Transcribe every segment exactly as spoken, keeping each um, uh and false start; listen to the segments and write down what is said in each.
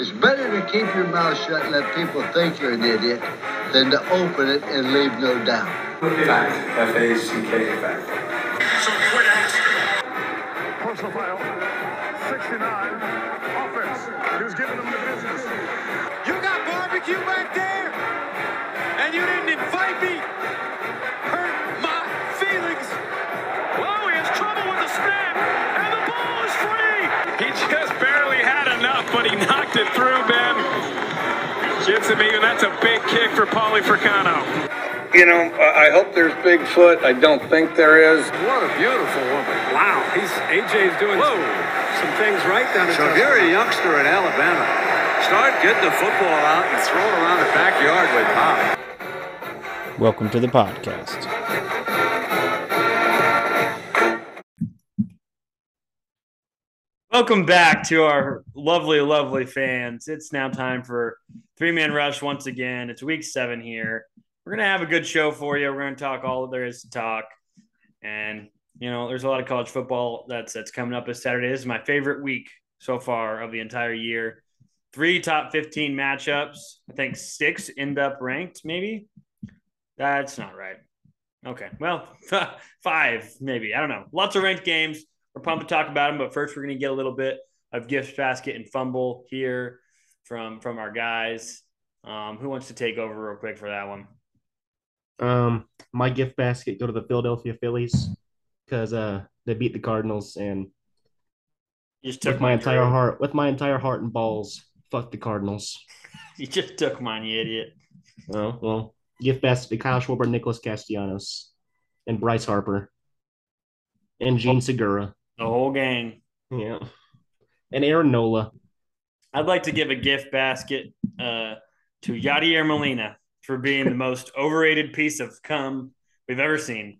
It's better to keep your mouth shut and let people think you're an idiot than to open it and leave no doubt. Fact. F A C K, fact. Some quick action. Personal foul. sixty-nine. Offense. He was giving them the business. You got barbecue back there, and you didn't invite me. Hurt my feelings. Oh, he has trouble with the snap, and the ball is free. He just barely had enough, but he knocked it through, Ben. Gives it me, and that's a big kick for Paulie Fricano. You know, I hope there's Bigfoot. I don't think there is. What a beautiful woman. Wow, he's A J's doing some, some things right down the So if you're a youngster in Alabama, start getting the football out and throw it around the backyard with Pop. Welcome to the podcast. Welcome back to our lovely, lovely fans. It's now time for Three Man Rush once again. It's week seven here. We're going to have a good show for you. We're going to talk all there is to talk. And, you know, there's a lot of college football that's that's coming up this Saturday. This is my favorite week so far of the entire year. Three top fifteen matchups. I think six end up ranked, maybe. That's not right. Okay, well, five maybe. I don't know. Lots of ranked games. We're pumped to talk about them, but first we're going to get a little bit of Gift Basket and Fumble here from from our guys. Um, who wants to take over real quick for that one? Um, my Gift Basket go to the Philadelphia Phillies because uh, they beat the Cardinals and you just took with my entire trade. heart, with my entire heart and balls, fuck the Cardinals. You just took mine, you idiot. Oh well, Gift Basket to Kyle Schwarber, Nicholas Castellanos, and Bryce Harper, and Jean Segura. The whole gang. Yeah. And Aaron Nola. I'd like to give a gift basket uh, to Yadier Molina for being the most overrated piece of cum we've ever seen.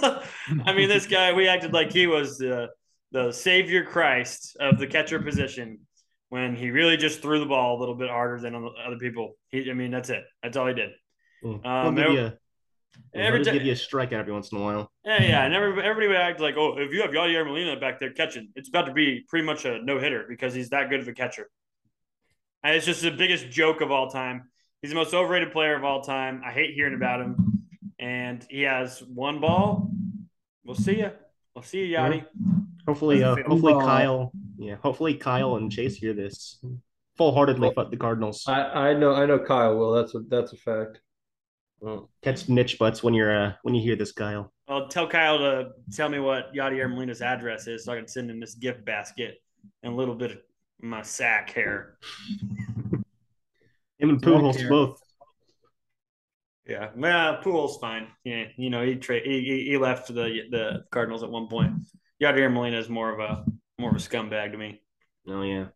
I mean, this guy, we acted like he was the, the savior Christ of the catcher position when he really just threw the ball a little bit harder than other people. He, I mean, that's it. That's all he did. Mm. Um, well, Every time, give you a strikeout every once in a while. Yeah, yeah. And everybody, everybody would act like, oh, if you have Yadier Molina back there catching, it's about to be pretty much a no-hitter because he's that good of a catcher. And it's just the biggest joke of all time. He's the most overrated player of all time. I hate hearing about him. And he has one ball. We'll see you. We'll see you, Yadi. Hopefully, uh, hopefully Kyle. Yeah, hopefully Kyle and Chase hear this. Full-heartedly fuck the Cardinals. I, I know, I know Kyle will. That's a that's a fact. Well, catch niche butts when you're uh, when you hear this, Kyle. I'll tell Kyle to tell me what Yadier Molina's address is so I can send him this gift basket and a little bit of my sack hair. Him and Pujols both. Yeah, well, Pujols fine. Yeah, you know he tra- he he left the the Cardinals at one point. Yadier Molina is more of a more of a scumbag to me. Oh yeah,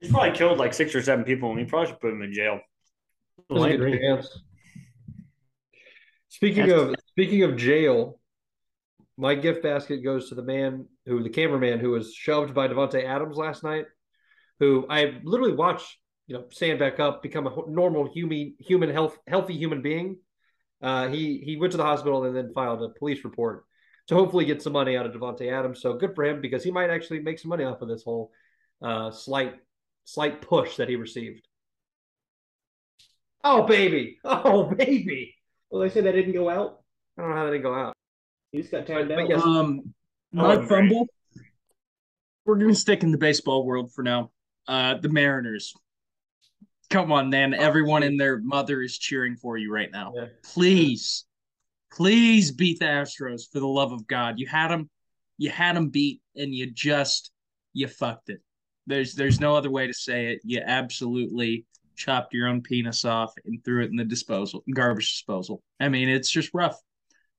he's probably killed like six or seven people, and he probably should put him in jail. Well, I agree. Speaking That's- of speaking of jail, my gift basket goes to the man who the cameraman who was shoved by Devonta Adams last night, who I literally watched, you know, stand back up, become a normal human human health healthy human being. Uh, he he went to the hospital and then filed a police report to hopefully get some money out of Devonta Adams. So good for him because he might actually make some money off of this whole uh, slight slight push that he received. Oh, baby. Oh, baby. Well, they said that didn't go out. I don't know how that didn't go out. You just got timed out. Um, my oh, fumble, great. We're going to stick in the baseball world for now. Uh, the Mariners. Come on, man. Oh, Everyone geez. and their mother is cheering for you right now. Yeah. Please, please beat the Astros for the love of God. You had them, you had them beat, and you just, you fucked it. There's, There's no other way to say it. You absolutely chopped your own penis off and threw it in the disposal, garbage disposal. I mean, it's just rough.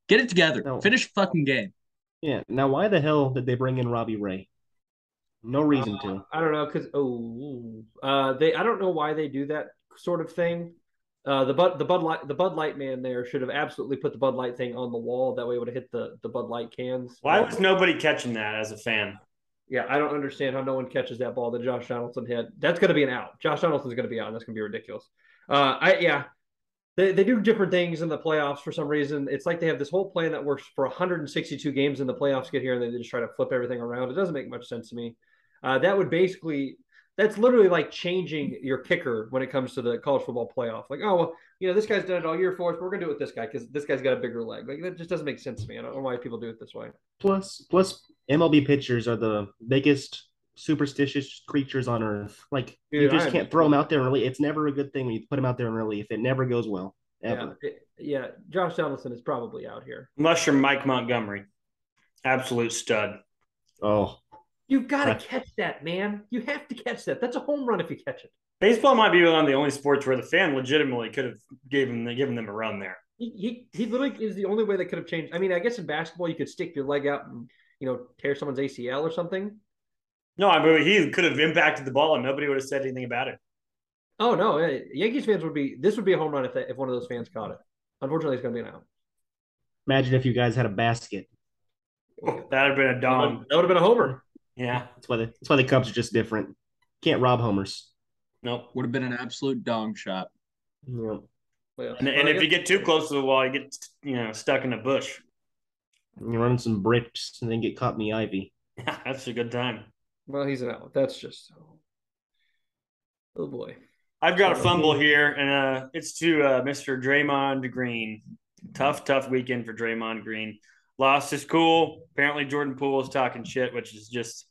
Get it together. No. Finish fucking game. Yeah. Now, why the hell did they bring in Robbie Ray? No reason uh, to. I don't know, because oh, uh, they. I don't know why they do that sort of thing. Uh, the Bud, the Bud Light, the Bud Light man there should have absolutely put the Bud Light thing on the wall. That way, it would have hit the the Bud Light cans. Why was nobody catching that as a fan? Yeah, I don't understand how no one catches that ball that Josh Donaldson hit. That's going to be an out. Josh Donaldson's going to be out, and that's going to be ridiculous. Uh, I yeah, they they do different things in the playoffs for some reason. It's like they have this whole plan that works for one hundred sixty-two games, and the playoffs get here, and they just try to flip everything around. It doesn't make much sense to me. Uh, that would basically that's literally like changing your kicker when it comes to the college football playoff. Like, oh, well, you know, this guy's done it all year for us, but we're going to do it this guy because this guy's got a bigger leg. Like, that just doesn't make sense to me. I don't know why people do it this way. Plus, plus M L B pitchers are the biggest superstitious creatures on earth. Like, Dude, you just I can't throw them out there in relief. It's never a good thing when you put them out there in relief. It never goes well, ever. Yeah, it, yeah. Josh Donaldson is probably out here. Unless you're Mike Montgomery. Absolute stud. Oh, you've got to catch that, man. You have to catch that. That's a home run if you catch it. Baseball might be one of the only sports where the fan legitimately could have given, given them a run there. He, he he literally is the only way that could have changed. I mean, I guess in basketball you could stick your leg out and, you know, tear someone's A C L or something. No, I mean, he could have impacted the ball and nobody would have said anything about it. Oh, no. Yankees fans would be – this would be a home run if, that, if one of those fans caught it. Unfortunately, it's going to be an out. Imagine if you guys had a basket. Oh, that would have been a dong. That would have been a homer. Yeah, that's why the that's why the Cubs are just different. Can't rob homers. Nope. Would have been an absolute dong shot. Yeah. Well, and and if you get too close to the wall, you get you know stuck in a bush. You run some bricks and then get caught in the ivy. That's a good time. Well, he's an out. That's just oh boy. I've got a fumble here, and uh, it's to uh, Mister Draymond Green. Tough, tough weekend for Draymond Green. Lost his cool. Apparently Jordan Poole is talking shit, which is just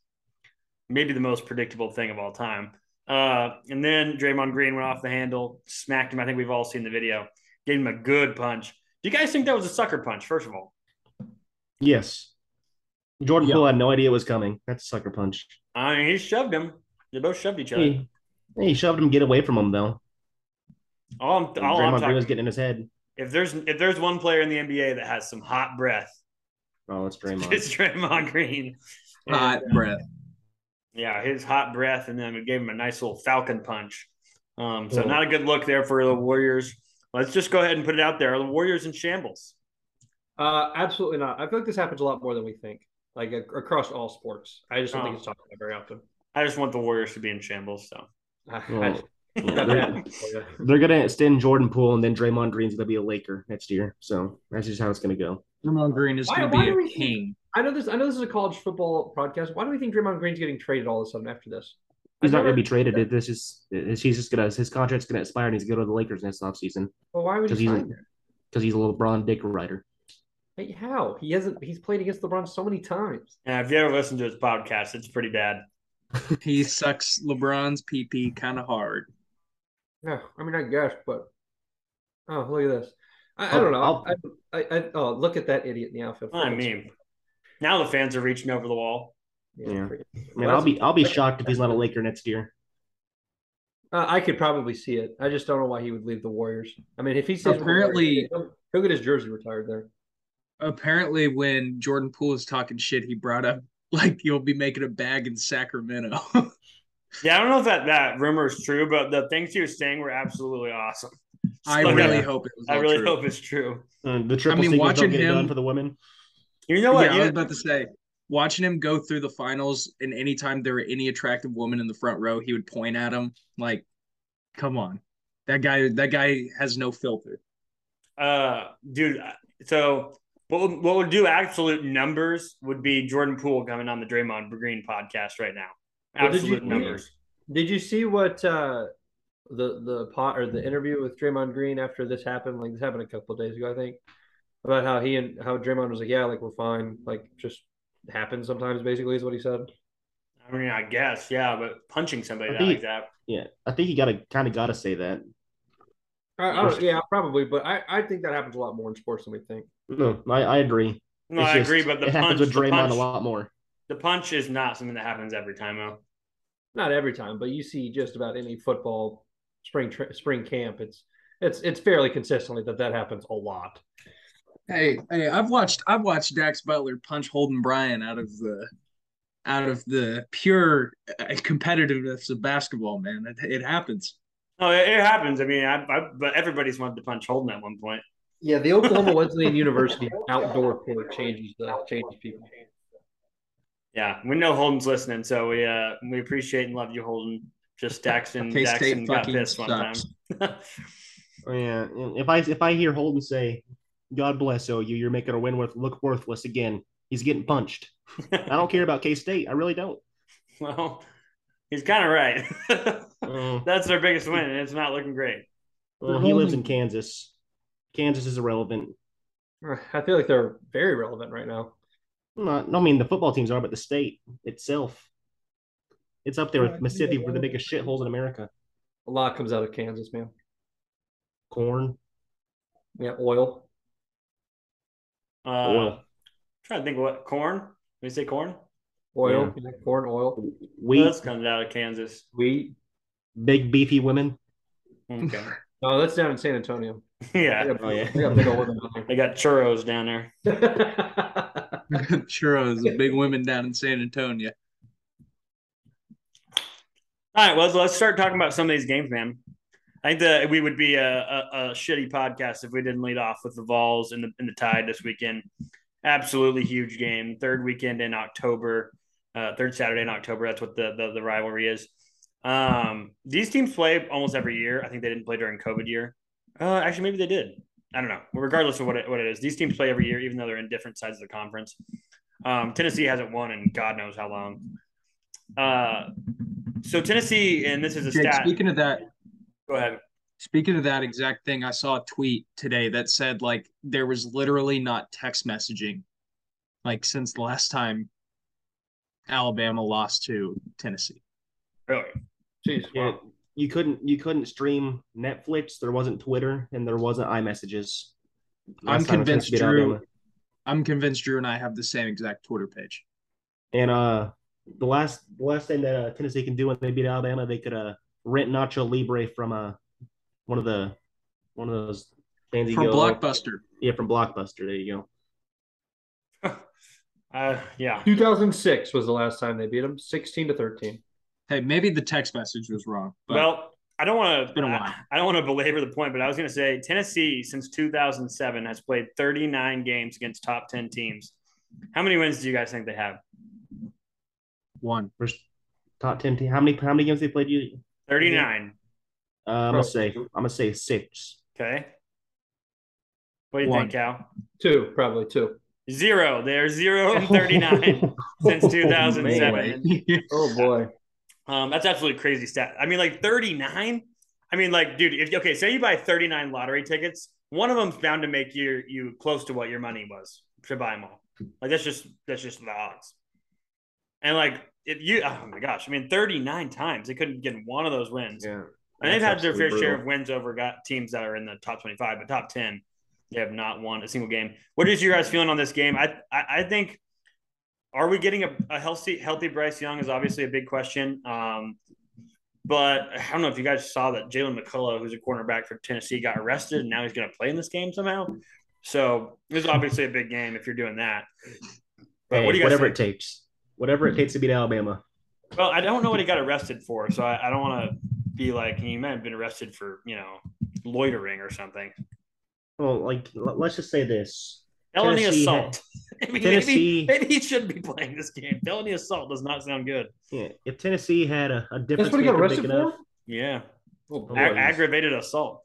maybe the most predictable thing of all time. Uh, and then Draymond Green went off the handle, smacked him. I think we've all seen the video. Gave him a good punch. Do you guys think that was a sucker punch, first of all? Yes. Jordan yep. Poole had no idea it was coming. That's a sucker punch. I mean, he shoved him. They both shoved each other. He, he shoved him. Get away from him, though. All I'm, all Draymond I'm talking, Green was getting in his head. If there's if there's one player in the N B A that has some hot breath, oh, it's Draymond. It's Draymond Green. Hot and, breath. Yeah, his hot breath, and then we gave him a nice little falcon punch. Um, so cool. Not a good look there for the Warriors. Let's just go ahead and put it out there. Are the Warriors in shambles? Uh, absolutely not. I feel like this happens a lot more than we think, like across all sports. I just don't oh. think it's talked about very often. I just want the Warriors to be in shambles. So well, yeah, they're, they're going to extend Jordan Poole, and then Draymond Green's going to be a Laker next year. So that's just how it's going to go. Draymond Green is going to be a king. I know this. I know this is a college football podcast. Why do we think Draymond Green's getting traded all of a sudden after this? He's not going to be traded. It, this is it, he's just going to his contract's going to expire, and he's going to go to the Lakers next offseason. Well, why would he? Because he's a LeBron dick rider. Hey, how he hasn't? He's played against LeBron so many times. Yeah, if you ever listen to his podcast, it's pretty bad. He sucks LeBron's P P kind of hard. Yeah, I mean, I guess, but oh, look at this. I, I don't know. I, I, I, oh, look at that idiot in the outfield. I mean, now the fans are reaching over the wall. Yeah, yeah. I mean, I'll be I'll be shocked if he's not a Laker next year. Uh, I could probably see it. I just don't know why he would leave the Warriors. I mean, if he says apparently he'll, he'll get his jersey retired there. Apparently, when Jordan Poole is talking shit, he brought up like you'll be making a bag in Sacramento. Yeah, I don't know if that, that rumor is true, but the things he was saying were absolutely awesome. I Look, really I, hope it was. I really true. hope it's true. Uh, the triple I mean, watching him done for the women. You know what? Yeah, yeah. I was about to say, watching him go through the finals, and anytime there were any attractive women in the front row, he would point at them like, "Come on, that guy. That guy has no filter." Uh, dude. So what? What would do absolute numbers would be Jordan Poole coming on the Draymond Green podcast right now. Absolute well, did you, numbers. Did you see what? Uh... the the pot or the interview with Draymond Green after this happened? Like, this happened a couple of days ago, I think, about how he and how Draymond was like, yeah, like, we're fine, like, just happens sometimes, basically, is what he said. I mean, I guess, yeah, but punching somebody that, think, like that, yeah, I think he gotta kind of gotta say that. I, I don't, yeah, probably, but I I think that happens a lot more in sports than we think. No, I I agree. No, it's I just, agree, but the it punch, happens with Draymond punch, a lot more. The punch is not something that happens every time, though. Not every time, but you see just about any football. Spring tra- spring camp, it's it's it's fairly consistently that that happens a lot. Hey, hey, I've watched I've watched Dax Butler punch Holden Bryant out of the out of the pure competitiveness of basketball. Man, it, it happens. Oh, it, it happens. I mean, I, I, but everybody's wanted to punch Holden at one point. Yeah, the Oklahoma Wesleyan University outdoor court changes the changes people. Yeah, we know Holden's listening, so we uh, we appreciate and love you, Holden. Just Daxton, Daxton got this one time. Oh, yeah, if I if I hear Holden say, "God bless O U, you're making our win worth look worthless again," he's getting punched. I don't care about K State. I really don't. Well, He's kind of right. uh, That's their biggest win, and it's not looking great. Well, he lives in Kansas. Kansas is irrelevant. I feel like they're very relevant right now. Not, I mean, the football teams are, but the state itself. It's up there with Mississippi for the biggest shitholes in America. A lot comes out of Kansas, man. Corn. Yeah, oil. Uh, oil. I'm trying to think what corn. Let me say corn. Oil. Yeah. Corn, oil. Wheat. This comes out of Kansas. Wheat. Big, beefy women. Okay. No, that's down in San Antonio. Yeah. They got, oh, yeah. They, got big old women down there. They got churros down there. Churros and big women down in San Antonio. All right, well, let's start talking about some of these games, man. I think that we would be a, a, a shitty podcast if we didn't lead off with the Vols and the, and the Tide this weekend. Absolutely huge game. Third weekend in October, uh, third Saturday in October. That's what the, the, the rivalry is. Um, these teams play almost every year. I think they didn't play during COVID year. Uh, actually, maybe they did. I don't know. Well, regardless of what it, what it is, these teams play every year, even though they're in different sides of the conference. Um, Tennessee hasn't won in God knows how long. Uh, so Tennessee, and this is a Jake, stat. Speaking of that, go ahead. Speaking of that exact thing, I saw a tweet today that said like there was literally not text messaging, like since the last time Alabama lost to Tennessee. Really? Jeez. Yeah. Wow. You couldn't you couldn't stream Netflix. There wasn't Twitter, and there wasn't iMessages. I'm convinced Drew. I'm convinced Drew and I have the same exact Twitter page. And uh, the last the last thing that uh, Tennessee can do when they beat Alabama, they could uh, rent Nacho Libre from a uh, one of the one of those things from go, Blockbuster. Like, yeah, from Blockbuster. There you go. uh, yeah. two thousand six was the last time they beat them, sixteen to thirteen. Hey, maybe the text message was wrong. Well, I don't want to. I, I don't want to belabor the point, but I was going to say Tennessee since two thousand seven has played thirty-nine games against top ten teams. How many wins do you guys think they have? One. First, top ten team. How many? How many games they played? You thirty-nine. Uh, I'm gonna say. I'm gonna say six. Okay. What do you One. think, Cal? Two, probably two. Zero. They're zero and thirty-nine since two thousand seven. Oh, oh boy. Um, that's absolutely crazy stat. I mean, like thirty-nine. I mean, like, dude, if okay, say you buy thirty-nine lottery tickets, one of them's bound to make you you close to what your money was to buy them all. Like that's just that's just the odds. And like if you, oh my gosh, I mean, thirty-nine times they couldn't get one of those wins. Yeah, and they've had their fair brutal. share of wins over got teams that are in the top twenty-five, but top ten, they have not won a single game. What is your guys feeling on this game? I I, I think. Are we getting a, a healthy healthy Bryce Young is obviously a big question. Um, but I don't know if you guys saw that Jalen McCullough, who's a cornerback for Tennessee, got arrested, and now he's going to play in this game somehow. So this is obviously a big game if you're doing that. But hey, what do you guys whatever think? it takes. Whatever it takes to beat Alabama. Well, I don't know what he got arrested for, so I, I don't want to be like, he might have been arrested for, you know, loitering or something. Well, like, let's just say this. Felony assault. I mean, Tennessee, maybe, maybe he shouldn't be playing this game. Felony assault does not sound good. Yeah, if Tennessee had a, a different, that's what he got arrested for. Up, yeah, oh, Ag- aggravated assault.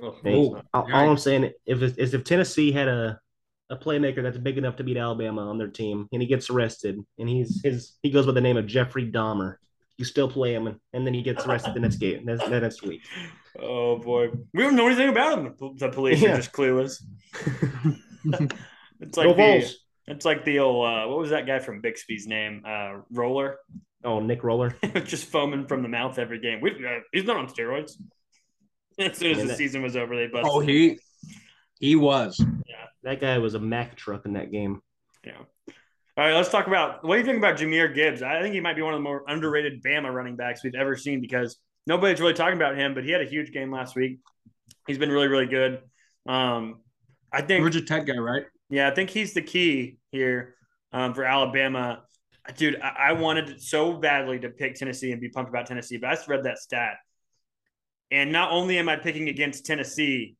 Oh, all, all I'm saying if is if Tennessee had a, a playmaker that's big enough to beat Alabama on their team, and he gets arrested, and he's his he goes by the name of Jeffrey Dahmer. You still play him, and, and then he gets arrested the next game, the next, next week. Oh boy, we don't know anything about him. The police yeah. are just clueless. It's like Go the balls. It's like the old uh, what was that guy from Bixby's name? Uh, Roller. Oh, Nick Roller. Just foaming from the mouth every game. We, uh, he's not on steroids. As soon as I mean, the that, season was over, they busted. Oh, he he was. Yeah, that guy was a Mack truck in that game. Yeah. All right, let's talk about what do you think about Jahmyr Gibbs? I think he might be one of the more underrated Bama running backs we've ever seen because nobody's really talking about him, but he had a huge game last week. He's been really, really good. Um, I think Georgia Tech guy, right? Yeah, I think he's the key here um, for Alabama. Dude, I-, I wanted so badly to pick Tennessee and be pumped about Tennessee, but I just read that stat. And not only am I picking against Tennessee,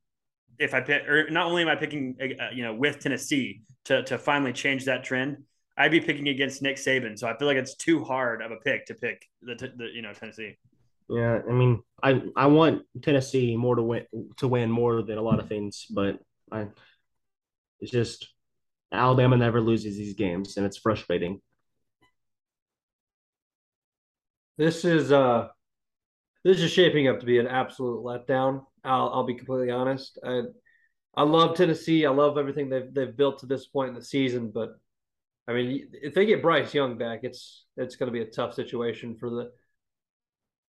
if I pick, or not only am I picking, uh, you know, with Tennessee to to finally change that trend, I'd be picking against Nick Saban. So I feel like it's too hard of a pick to pick the, t- the you know Tennessee. Yeah, I mean, I I want Tennessee more to win to win more than a lot of things, but I. It's just Alabama never loses these games, and it's frustrating. This is uh, this is shaping up to be an absolute letdown. I'll I'll be completely honest. I I love Tennessee. I love everything they've they've built to this point in the season. But I mean, if they get Bryce Young back, it's it's going to be a tough situation for the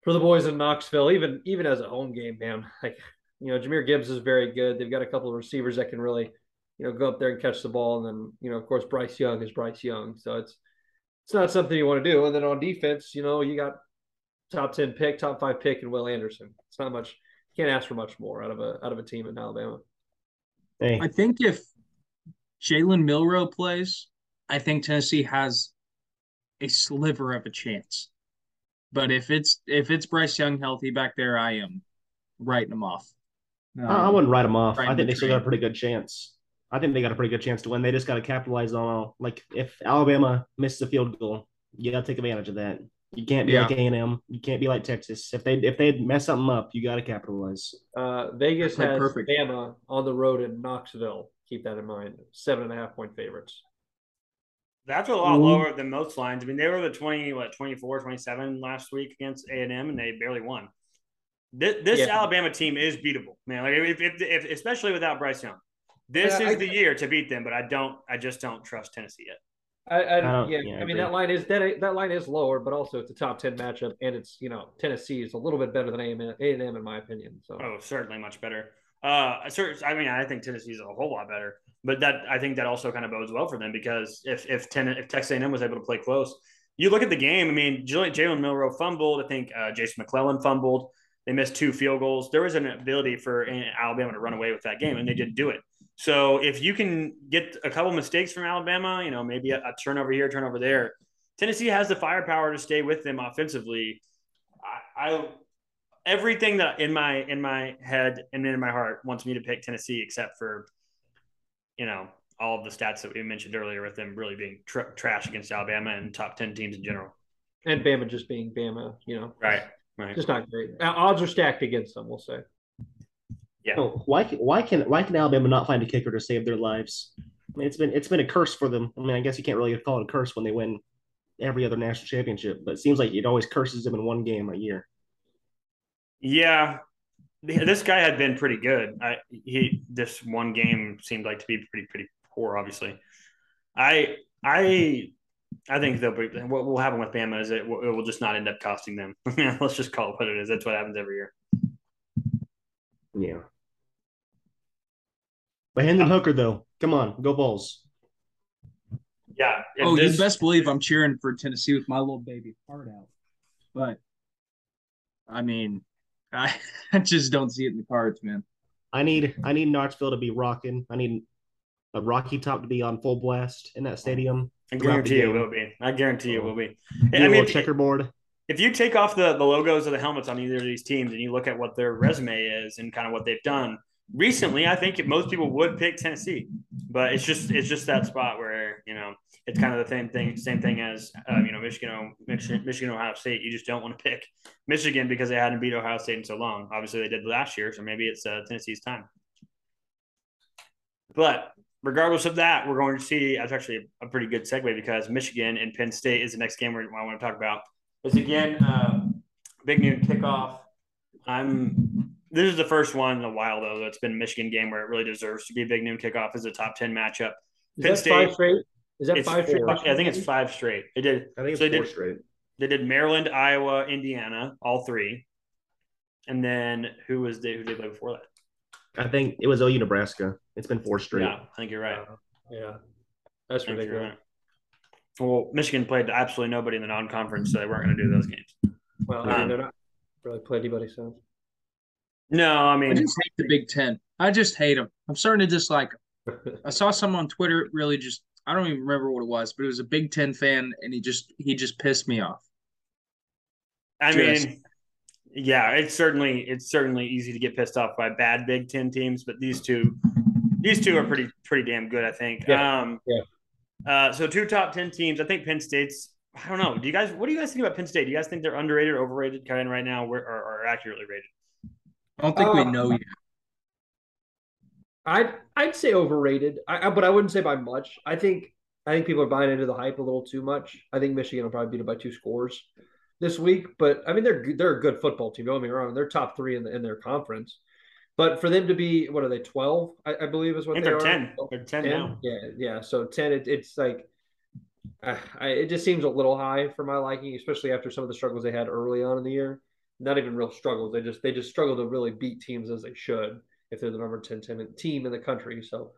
for the boys in Knoxville. Even even as a home game, man. Like you know, Jahmyr Gibbs is very good. They've got a couple of receivers that can really, you know, go up there and catch the ball. And then, you know, of course, Bryce Young is Bryce Young. So it's it's not something you want to do. And then on defense, you know, you got top ten pick, top five pick, and Will Anderson. It's not much. You can't ask for much more out of a out of a team in Alabama. Hey. I think if Jalen Milroe plays, I think Tennessee has a sliver of a chance. But if it's if it's Bryce Young healthy back there, I am writing them off. Um, I wouldn't write them off. I think they still got a pretty good chance. I think they got a pretty good chance to win. They just got to capitalize on, like, if Alabama misses a field goal, you got to take advantage of that. You can't be yeah. like A and M. You can't be like Texas. If they if they mess something up, you got to capitalize. Uh, Vegas has perfect. Alabama on the road in Knoxville. Keep that in mind. Seven and a half point favorites. That's a lot Ooh. lower than most lines. I mean, they were the twenty, what, twenty-four, twenty-seven last week against A and M, and they barely won. This, this yeah. Alabama team is beatable, man. Like if, if, if especially without Bryce Young. This yeah, is I, the year to beat them, but I don't. I just don't trust Tennessee yet. I, I, I yeah, yeah, I mean agree. that line is that that line is lower, but also it's a top ten matchup, and it's you know Tennessee is a little bit better than A and M in my opinion. So oh, certainly much better. Uh, certainly, I mean, I think Tennessee is a whole lot better, but that I think that also kind of bodes well for them because if if ten, if Texas A and M was able to play close, you look at the game. I mean, Jalen Milroe fumbled. I think uh, Jason McClellan fumbled. They missed two field goals. There was an ability for Alabama to run away with that game, and they didn't do it. So if you can get a couple mistakes from Alabama, you know, maybe a, a turnover here, turnover there, Tennessee has the firepower to stay with them offensively. I, I everything that in my in my head and in my heart wants me to pick Tennessee, except for, you know, all of the stats that we mentioned earlier with them really being tr- trash against Alabama and top ten teams in general, and Bama just being Bama, you know, right, right, just not great. Odds are stacked against them, we'll say. Yeah. Oh, why why can why can Alabama not find a kicker to save their lives? I mean, it's been it's been a curse for them. I mean, I guess you can't really call it a curse when they win every other national championship, but it seems like it always curses them in one game a year. Yeah, this guy had been pretty good. I, he this one game seemed like to be pretty pretty poor. Obviously, I I I think they'll be, what will happen with Bama is it, it will just not end up costing them. Let's just call it what it is. That's what happens every year. Yeah. But Hendon Hooker, though, come on, go Vols. Yeah. Oh, this... you best believe I'm cheering for Tennessee with my little baby heart out. But, I mean, I, I just don't see it in the cards, man. I need I need Knoxville to be rocking. I need a Rocky Top to be on full blast in that stadium. I guarantee it will be. I guarantee it will be. I mean, if, checkerboard. If you take off the, the logos of the helmets on either of these teams and you look at what their resume is and kind of what they've done, recently, I think most people would pick Tennessee, but it's just it's just that spot where you know it's kind of the same thing, same thing as uh, you know Michigan, Michigan, Michigan, Ohio State. You just don't want to pick Michigan because they hadn't beat Ohio State in so long. Obviously, they did last year, so maybe it's uh, Tennessee's time. But regardless of that, we're going to see. That's actually a pretty good segue because Michigan and Penn State is the next game I want to talk about. It's again uh, big noon kickoff. I'm. This is the first one in a while, though, that's been a Michigan game where it really deserves to be a big noon kickoff as a top ten matchup. Is Penn that State, five straight? Is that five straight? Five, I think it's five straight. They did. I think it's so four did, straight. They did Maryland, Iowa, Indiana, all three. And then who was they, who did they play before that? I think it was O U Nebraska. It's been four straight. Yeah, I think you're right. Uh, yeah. That's ridiculous. Right. Well, Michigan played absolutely nobody in the non-conference, so they weren't going to do those games. Well, um, I mean, they're not really played anybody, so. No, I mean, I just hate the Big Ten. I just hate them. I'm starting to dislike them. I saw someone on Twitter really just – I don't even remember what it was, but it was a Big Ten fan, and he just he just pissed me off. I just. mean, yeah, it's certainly it's certainly easy to get pissed off by bad Big Ten teams, but these two these two are pretty pretty damn good, I think. Yeah. Um, yeah. Uh, so two top ten teams. I think Penn State's – I don't know. Do you guys – what do you guys think about Penn State? Do you guys think they're underrated, overrated, kind of right now, or, or accurately rated? I don't think uh, we know yet. I'd I'd say overrated, I, I, but I wouldn't say by much. I think I think people are buying into the hype a little too much. I think Michigan will probably beat it by two scores. this week, but I mean, they're they're a good football team. Don't get me wrong; they're top three in the, in their conference. But for them to be, what are they, twelve? I, I believe is what I think they they're are. ten. Oh, they're ten. They're ten now. Yeah, yeah. So ten. It, it's like uh, I, it just seems a little high for my liking, especially after some of the struggles they had early on in the year. Not even real struggles. They just they just struggle to really beat teams as they should if they're the number ten team in the country. So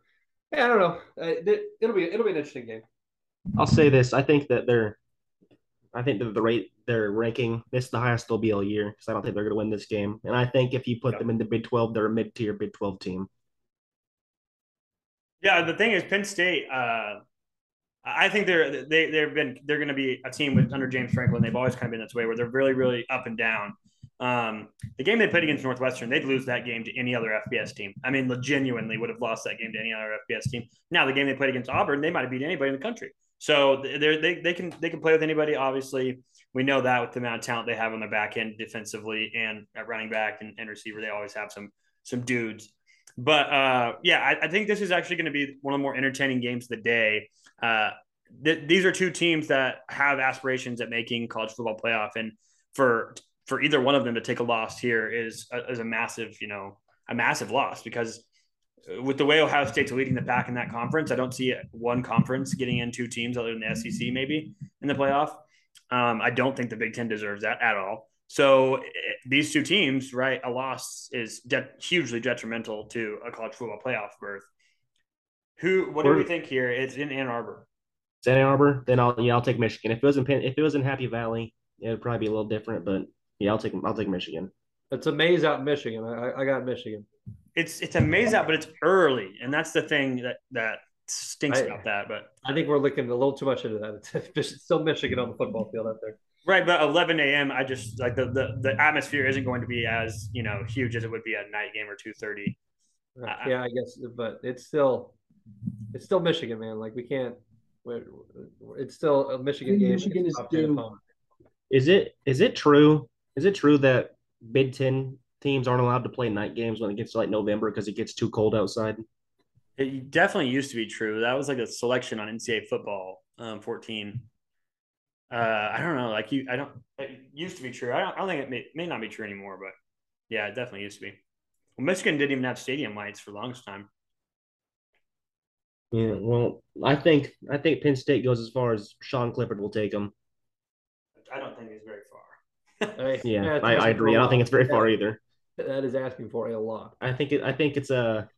yeah, I don't know. It, it'll be it'll be an interesting game. I'll say this. I think that they're I think that the rate they're ranking, this is the highest they'll be all year because I don't think they're going to win this game. And I think if you put yeah. them in the Big twelve, they're a mid-tier Big twelve team. Yeah, the thing is, Penn State. Uh, I think they're they they've been they're going to be a team with under James Franklin. They've always kind of been this way where they're really really up and down. Um, the game they played against Northwestern, they'd lose that game to any other F B S team. I mean, genuinely would have lost that game to any other F B S team. Now the game they played against Auburn, they might have beat anybody in the country. So they they they can they can play with anybody. Obviously, we know that with the amount of talent they have on their back end defensively and at running back and, and receiver, they always have some some dudes. But uh, yeah, I, I think this is actually going to be one of the more entertaining games of the day. Uh, th- these are two teams that have aspirations at making college football playoff, and for for either one of them to take a loss here is a, is a massive you know a massive loss because. With the way Ohio State's leading the pack in that conference, I don't see one conference getting in two teams other than the S E C maybe in the playoff. Um, I don't think the Big Ten deserves that at all. So it, these two teams, right, a loss is de- hugely detrimental to a college football playoff berth. Who? What do we think here? It's in Ann Arbor. It's Ann Arbor. Then I'll yeah I'll take Michigan. If it wasn't Penn, if it was in Happy Valley, it would probably be a little different. But yeah, I'll take I'll take Michigan. It's a maze out in Michigan. I, I got Michigan. It's it's a maze out, but it's early, and that's the thing that, that stinks I, about that. But I think we're looking a little too much into that. It's still Michigan on the football field out there, right? But eleven a.m. I just like the, the, the atmosphere isn't going to be as you know huge as it would be a night game or two thirty. Right. Yeah, I guess, but it's still it's still Michigan, man. Like we can't. We're, it's still a Michigan game. Michigan is due. Is it is it true? Is it true that Big Ten teams aren't allowed to play night games when it gets to like November because it gets too cold outside? It definitely used to be true. That was like a selection on N C double A football um, fourteen. Uh, I don't know. Like you, I don't, it used to be true. I don't, I don't think it may, may not be true anymore, but yeah, it definitely used to be. Well, Michigan didn't even have stadium lights for the longest time. Yeah. Well, I think, I think Penn State goes as far as Sean Clifford will take them. I don't think he's very far. I, yeah. yeah I, I agree. I don't think it's very yeah. far either. That is asking for a lot. I think it, I think it's a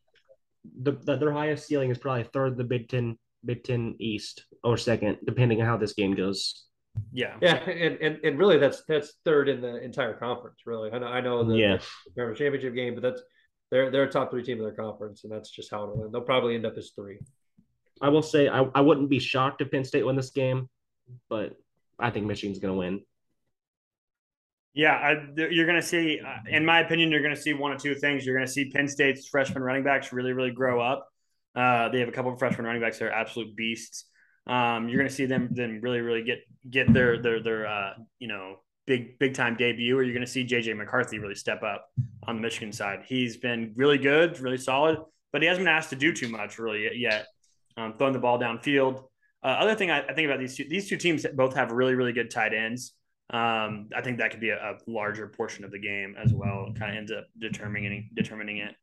the, the their highest ceiling is probably third the Big Ten Big Ten East or second, depending on how this game goes. Yeah, yeah, and, and, and really that's that's third in the entire conference. Really, I know I know the, yeah. the championship game, but that's they're they're a top three team in their conference, and that's just how it'll end. They'll probably end up as three. I will say I, I wouldn't be shocked if Penn State won this game, but I think Michigan's going to win. Yeah, I, you're going to see, uh, in my opinion, you're going to see one of two things. You're going to see Penn State's freshman running backs really, really grow up. Uh, they have a couple of freshman running backs that are absolute beasts. Um, you're going to see them then really, really get get their their their uh, you know big big time debut. Or you're going to see J J McCarthy really step up on the Michigan side. He's been really good, really solid, but he hasn't been asked to do too much really yet. Um, throwing the ball downfield. Uh, other thing I, I think about these two these two teams both have really, really good tight ends. Um, I think that could be a, a larger portion of the game as well. Kind of ends up determining determining it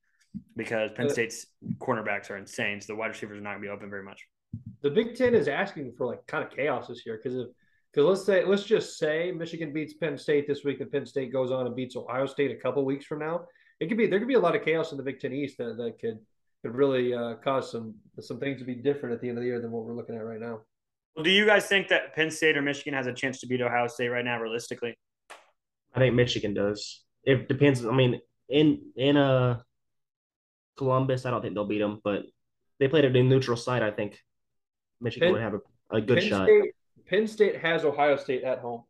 because Penn State's cornerbacks are insane, so the wide receivers are not going to be open very much. The Big Ten is asking for like kind of chaos this year because if because let's say let's just say Michigan beats Penn State this week, and Penn State goes on and beats Ohio State a couple weeks from now, it could be there could be a lot of chaos in the Big Ten East that, that could could really uh, cause some some things to be different at the end of the year than what we're looking at right now. Well, do you guys think that Penn State or Michigan has a chance to beat Ohio State right now, realistically? I think Michigan does. It depends. I mean, in in uh, Columbus, I don't think they'll beat them, but they played it in neutral site. I think Michigan Penn, would have a, a good Penn shot. State, Penn State has Ohio State at home.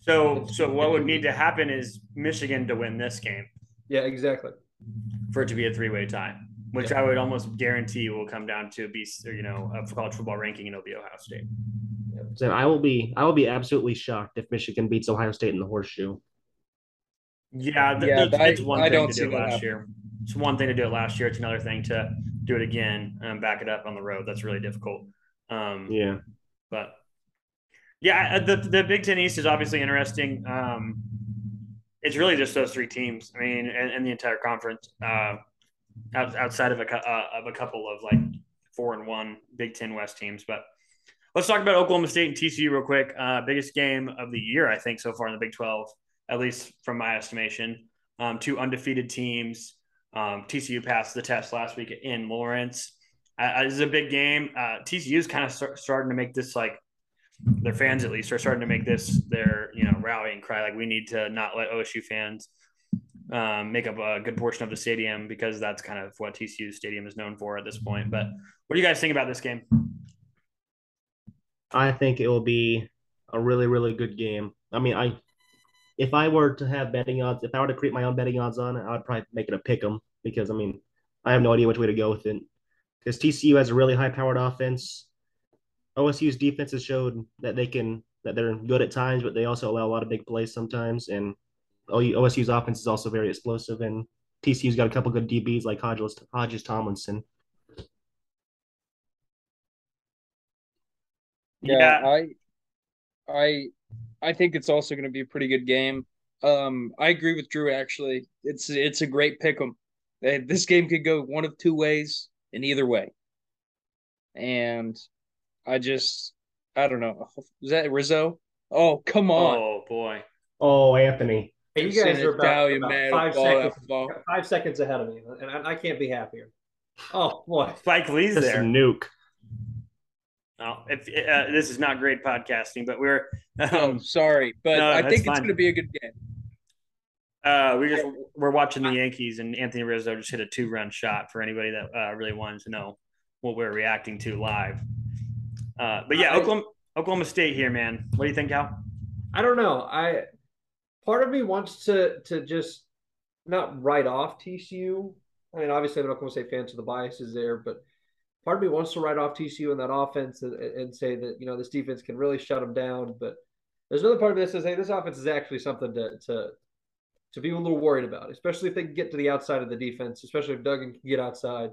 So, so what would need to happen is Michigan to win this game. Yeah, exactly. For it to be a three-way tie. Which yeah. I would almost guarantee will come down to be, you know, a college football ranking, and it'll be Ohio State. So I will be, I will be absolutely shocked if Michigan beats Ohio State in the horseshoe. Yeah, yeah it's one I, thing I to do it last happen. year. It's one thing to do it last year. It's another thing to do it again and back it up on the road. That's really difficult. Um, yeah, but Yeah, the the Big Ten East is obviously interesting. Um, it's really just those three teams. I mean, and, and the entire conference, uh, out, outside of a uh, of a couple of like four and one Big Ten West teams. But let's talk about Oklahoma State and T C U real quick. Uh, biggest game of the year, I think, so far in the Big twelve, at least from my estimation. Um, two undefeated teams. Um, T C U passed the test last week in Lawrence. Uh, this is a big game. Uh, T C U is kind of start, starting to make this like. Their fans, at least, are starting to make this their, you know, rallying cry. Like, we need to not let O S U fans um, make up a good portion of the stadium, because that's kind of what T C U's stadium is known for at this point. But what do you guys think about this game? I think it will be a really, really good game. I mean, I if I were to have betting odds, if I were to create my own betting odds on it, I would probably make it a pick 'em, because, I mean, I have no idea which way to go with it. Because T C U has a really high-powered offense. O S U's defense has showed that they can that they're good at times, but they also allow a lot of big plays sometimes. And O S U's offense is also very explosive. And T C U's got a couple good D Bs like Hodges, Hodges Tomlinson. Yeah, yeah, I, I, I think it's also going to be a pretty good game. Um, I agree with Drew. Actually, it's it's a great pick 'em. This game could go one of two ways, in either way, and. I just, I don't know. Is that Rizzo? Oh, come on. Oh, boy. Oh, Anthony. Hey, you guys are about, about five, seconds, five seconds ahead of me, and I, I can't be happier. Oh, boy. Spike Lee's this there. Is nuke. No, if, uh, this is not great podcasting, but we're um, – oh, sorry, but no, I think fine. It's going to be a good game. Uh, we just, we're watching the Yankees, and Anthony Rizzo just hit a two-run shot, for anybody that uh, really wanted to know what we're reacting to live. Uh, but yeah, I, Oklahoma, Oklahoma State here, man. What do you think, Cal? I don't know. I part of me wants to to just not write off T C U. I mean, obviously, I'm an Oklahoma State fan, so the bias is there. But part of me wants to write off T C U in that offense and, and say that, you know, this defense can really shut them down. But there's another part of me that says, hey, this offense is actually something to to to be a little worried about, especially if they can get to the outside of the defense, especially if Duggan can get outside.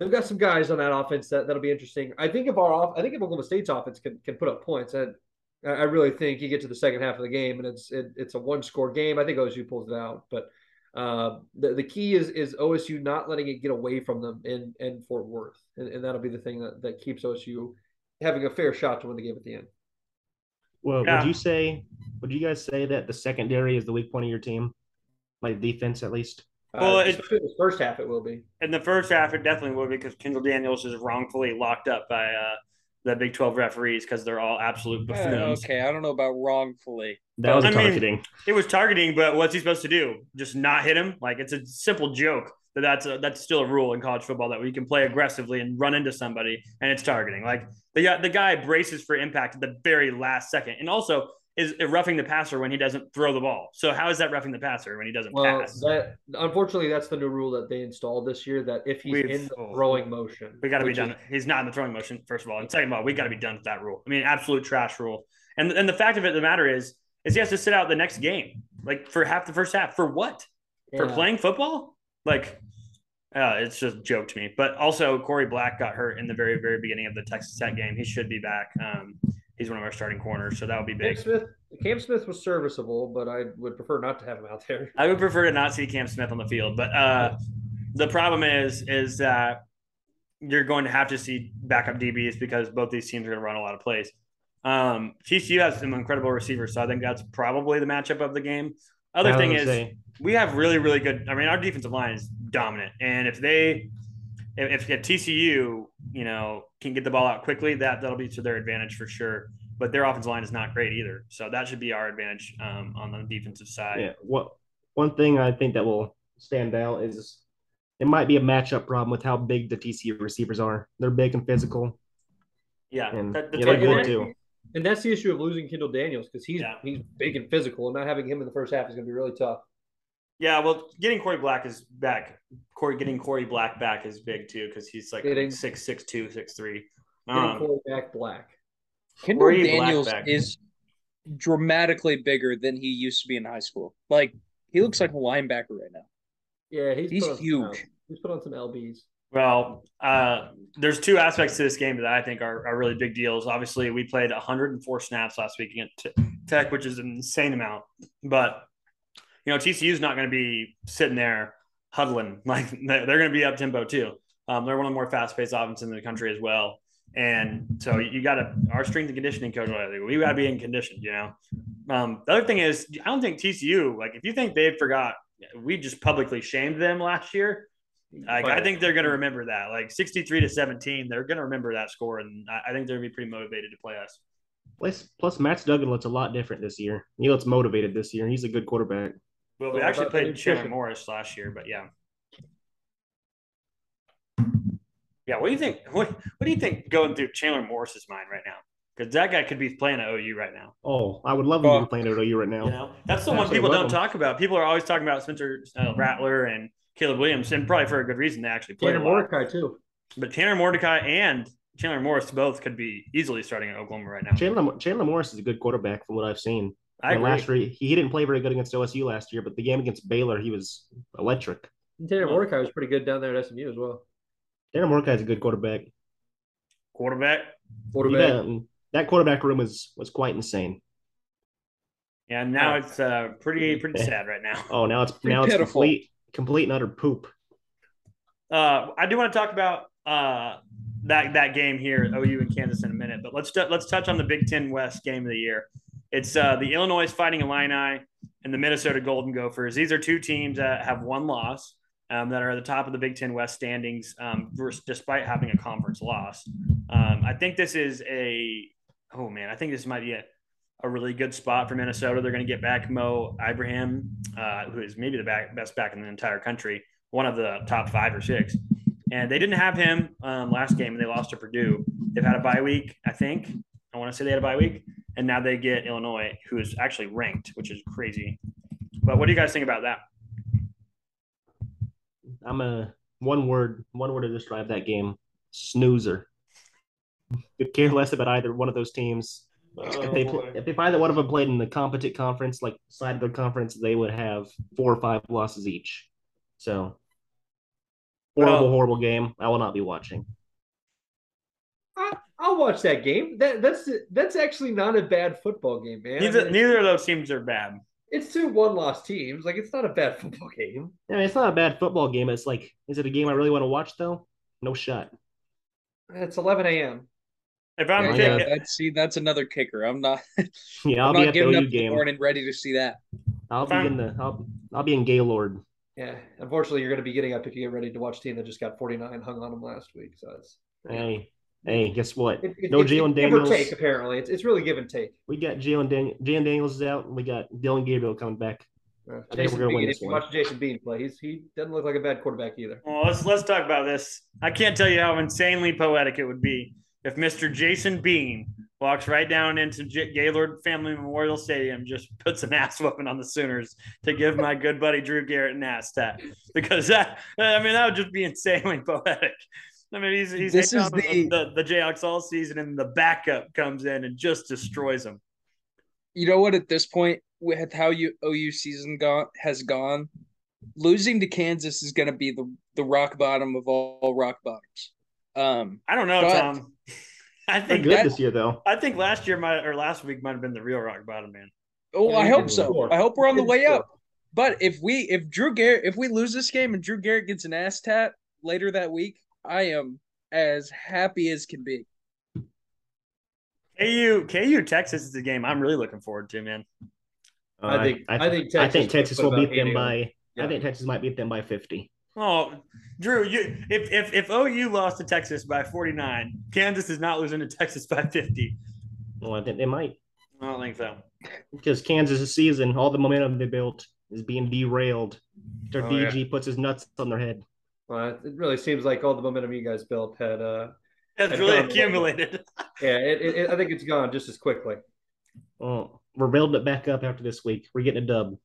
They've got some guys on that offense that, that'll be interesting. I think if our off, I think if Oklahoma State's offense can, can put up points, and I, I really think you get to the second half of the game and it's it, it's a one score game. I think O S U pulls it out, but uh, the the key is is O S U not letting it get away from them in, in Fort Worth, and, and that'll be the thing that, that keeps O S U having a fair shot to win the game at the end. Well, yeah. would you say would you guys say that the secondary is the weak point of your team, like defense at least? Well, uh, it's, the first half it will be. In the first half, it definitely will be, because Kendall Daniels is wrongfully locked up by uh, the Big twelve referees, because they're all absolute buffoons. Uh, okay, I don't know about wrongfully. That was I targeting. Mean, it was targeting, but what's he supposed to do? Just not hit him? Like, it's a simple joke that that's a, that's still a rule in college football, that we can play aggressively and run into somebody, and it's targeting. Like, the the guy braces for impact at the very last second, and also is roughing the passer when he doesn't throw the ball. So how is that roughing the passer when he doesn't well, pass? That, unfortunately, that's the new rule that they installed this year, that if he's We've, in the throwing motion. We got to be done. Is, he's not in the throwing motion, first of all. And second of all, we got to be done with that rule. I mean, absolute trash rule. And and the fact of it, the matter is, is he has to sit out the next game, like for half the first half. For what? Yeah. For playing football? Like, uh, it's just a joke to me. But also, Corey Black got hurt in the very, very beginning of the Texas Tech game. He should be back. Um He's one of our starting corners, so that would be big. Cam Smith, Cam Smith was serviceable, but I would prefer not to have him out there. I would prefer to not see Cam Smith on the field. But uh, the problem is is that you're going to have to see backup D Bs, because both these teams are going to run a lot of plays. Um, T C U has some incredible receivers, so I think that's probably the matchup of the game. Other thing is say. we have really, really good – I mean, our defensive line is dominant. And if they – If, if T C U, you know, can get the ball out quickly, that, that'll be to their advantage for sure. But their offensive line is not great either. So that should be our advantage um, on the defensive side. Yeah. What, one thing I think that will stand out is it might be a matchup problem with how big the T C U receivers are. They're big and physical. Yeah. And, that, yeah, they're good too. And that's the issue of losing Kendall Daniels, because he's, yeah. he's big and physical, and not having him in the first half is going to be really tough. Yeah, well, getting Corey Black is back. Corey getting Corey Black back is big too, because he's like getting, six six two six three. Um, Corey Black Black. Kendall Corey Daniels Black, is dramatically bigger than he used to be in high school. Like, he looks like a linebacker right now. Yeah, he's he's put on huge. Some, he's put on some L Bs. Well, uh, there's two aspects to this game that I think are, are really big deals. Obviously, we played one hundred four snaps last week against Tech, which is an insane amount. But, you know, T C U is not going to be sitting there huddling. Like, they're going to be up-tempo too. Um, they're one of the more fast-paced offenses in the country as well. And so you got to – our strength and conditioning coach, we got to be in condition, you know. Um, the other thing is, I don't think T C U – like, if you think they forgot, we just publicly shamed them last year. Like, I think they're going to remember that. Like, sixty-three to seventeen, they're going to remember that score, and I, I think they're going to be pretty motivated to play us. Plus, plus, Matt Duggan looks a lot different this year. He looks motivated this year. He's a good quarterback. Well, we actually played Chandler Morris last year, but yeah. Yeah, what do you think? What, what do you think going through Chandler Morris's mind right now? Because that guy could be playing at O U right now. Oh, I would love him to be playing at O U right now. You know, that's the one people don't talk about. People are always talking about Spencer uh, Rattler and Caleb Williams, and probably for a good reason they actually played. Tanner Mordecai too. But Tanner Mordecai and Chandler Morris both could be easily starting at Oklahoma right now. Chandler, Chandler Morris is a good quarterback from what I've seen. I agree. Last year, he, he didn't play very good against O S U last year, but the game against Baylor, he was electric. Tanner Mordecai was pretty good down there at S M U as well. Tanner Mordecai is a good quarterback. Quarterback? Quarterback. Yeah, that quarterback room was, was quite insane. Yeah, and now oh. it's uh, pretty pretty sad right now. Oh, now it's pretty now pitiful. It's complete. Complete and utter poop. Uh, I do want to talk about uh, that that game here, O U and Kansas, in a minute. But let's t- let's touch on the Big Ten West game of the year. It's uh, the Illinois Fighting Illini and the Minnesota Golden Gophers. These are two teams that have one loss, um, that are at the top of the Big Ten West standings, um, despite having a conference loss. Um, I think this is a oh man, I think this might be a a really good spot for Minnesota. They're going to get back Mo Ibrahim, uh, who is maybe the back, best back in the entire country, one of the top five or six. And they didn't have him um, last game, and they lost to Purdue. They've had a bye week, I think. I want to say they had a bye week. And now they get Illinois, who is actually ranked, which is crazy. But what do you guys think about that? I'm a one word, one word to describe that game, snoozer. Could care less about either one of those teams. Oh, if they play, if they find that one of them played in the competent conference, like side of the conference, they would have four or five losses each. So horrible, well, horrible game. I will not be watching. I, I'll watch that game. That that's that's actually not a bad football game, man. Neither, I mean, neither of those teams are bad. It's two one-loss teams. Like, it's not a bad football game. I mean, it's not a bad football game. It's like, is it a game I really want to watch though? No shot. It's eleven a.m. If I'm yeah, taking, yeah, that's, see, that's another kicker. I'm not. Yeah, I'll I'm be at the O U game morning ready to see that. I'll if be I'm, in the. I'll, I'll be in Gaylord. Yeah, unfortunately, you're going to be getting up if you get ready to watch a team that just got forty-nine hung on them last week. So it's hey, yeah. hey, guess what? It, it, no, Jalen Daniels. Give or take, apparently, it's it's really give and take. We got Jalen Dan- Jalen Daniels is out, and we got Dylan Gabriel coming back. Uh, I think we're going to win this one. Watch Jason Bean play. He's he doesn't look like a bad quarterback either. Well, let's let's talk about this. I can't tell you how insanely poetic it would be if Mister Jason Bean walks right down into J- Gaylord Family Memorial Stadium, just puts an ass whooping on the Sooners to give my good buddy Drew Garrett an ass tap, because that, I mean, that would just be insanely poetic. I mean, he's he's this is the, the the Jayhawks all season, and the backup comes in and just destroys them. You know what? At this point, with how you O U season gone has gone, losing to Kansas is going to be the the rock bottom of all, all rock bottoms. Um, I don't know, but, Tom. I think good that, this year though. I think last year might or last week might have been the real rock bottom, man. Oh, yeah, I hope so. Score. I hope we're on the way score. up. But if we if Drew Garrett if we lose this game and Drew Garrett gets an ass tap later that week, I am as happy as can be. K U K U Texas is the game I'm really looking forward to, man. Uh, I think I, I think Texas, I think Texas will beat them by yeah. I think Texas might beat them by fifty. Oh, Drew, you, if, if if O U lost to Texas by forty-nine, Kansas is not losing to Texas by fifty. Well, I think they might. I don't think so. Because Kansas this season, all the momentum they built is being derailed. Their oh, D G yeah. puts his nuts on their head. Well, it really seems like all the momentum you guys built had uh, that's had really accumulated. yeah, it, it, I think it's gone just as quickly. Oh, we're building it back up after this week. We're getting a dub.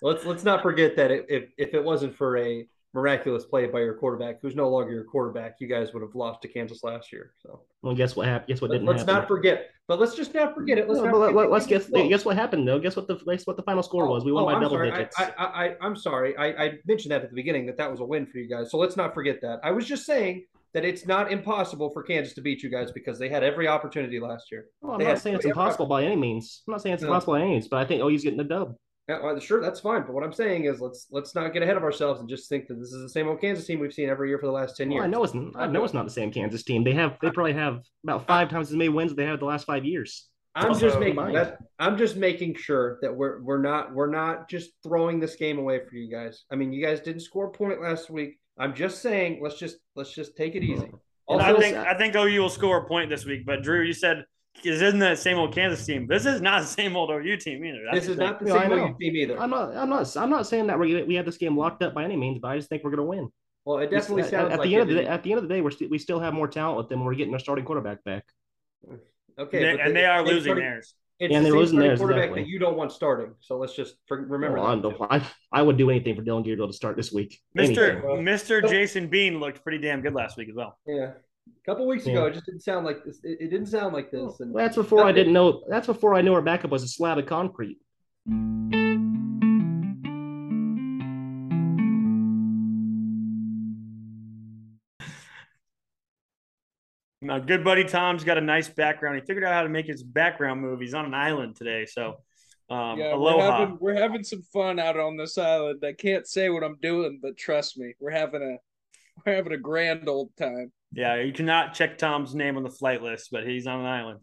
Let's let's not forget that if if it wasn't for a miraculous play by your quarterback, who's no longer your quarterback. You guys would have lost to Kansas last year. So, well, guess what happened? Guess what didn't let's happen. Let's not forget. But let's just not forget it. Let's no, not forget let, it. Let's guess. Guess what happened though. Guess what the guess what the final score oh, was. We won oh, by I'm double sorry. digits. I, I, I, I'm sorry. I, I mentioned that at the beginning that that was a win for you guys. So let's not forget that. I was just saying that it's not impossible for Kansas to beat you guys because they had every opportunity last year. Well, I'm they not saying it's impossible by any means. I'm not saying it's no. impossible by any means. But I think O U's getting the dub. Sure, that's fine. But what I'm saying is, let's let's not get ahead of ourselves and just think that this is the same old Kansas team we've seen every year for the last ten years. Well, I know it's I know it's not the same Kansas team. They have they probably have about five times as many wins they have the last five years. I'm also just making that, I'm just making sure that we're we're not we're not just throwing this game away for you guys. I mean, you guys didn't score a point last week. I'm just saying let's just let's just take it easy. Also, I think I think O U will score a point this week. But Drew, you said. This isn't that same old Kansas team. This is not the same old O U team either. That's this is not the no, same O U team either. I'm not. I'm not. I'm not saying that we we have this game locked up by any means, but I just think we're going to win. Well, it definitely it's, sounds at, at like the end of the day, at the end of the day, we're st- we still have more talent with them. We're getting our starting quarterback back. Okay, they, and they, they are they losing started, theirs. It's and the they're losing theirs. Quarterback exactly. that you don't want starting. So let's just remember. Oh, that. I, I would do anything for Dylan Gabriel to start this week. Mister Anything. Mister So, Jason Bean looked pretty damn good last week as well. Yeah. A couple weeks ago, yeah. it just didn't sound like this. It, it didn't sound like this. And well, that's before nothing. I didn't know. That's before I knew our backup was a slab of concrete. My good buddy Tom's got a nice background. He figured out how to make his background move. He's on an island today, so um, yeah, aloha. We're having, we're having some fun out on this island. I can't say what I'm doing, but trust me, we're having a we're having a grand old time. Yeah, you cannot check Tom's name on the flight list, but he's on an island.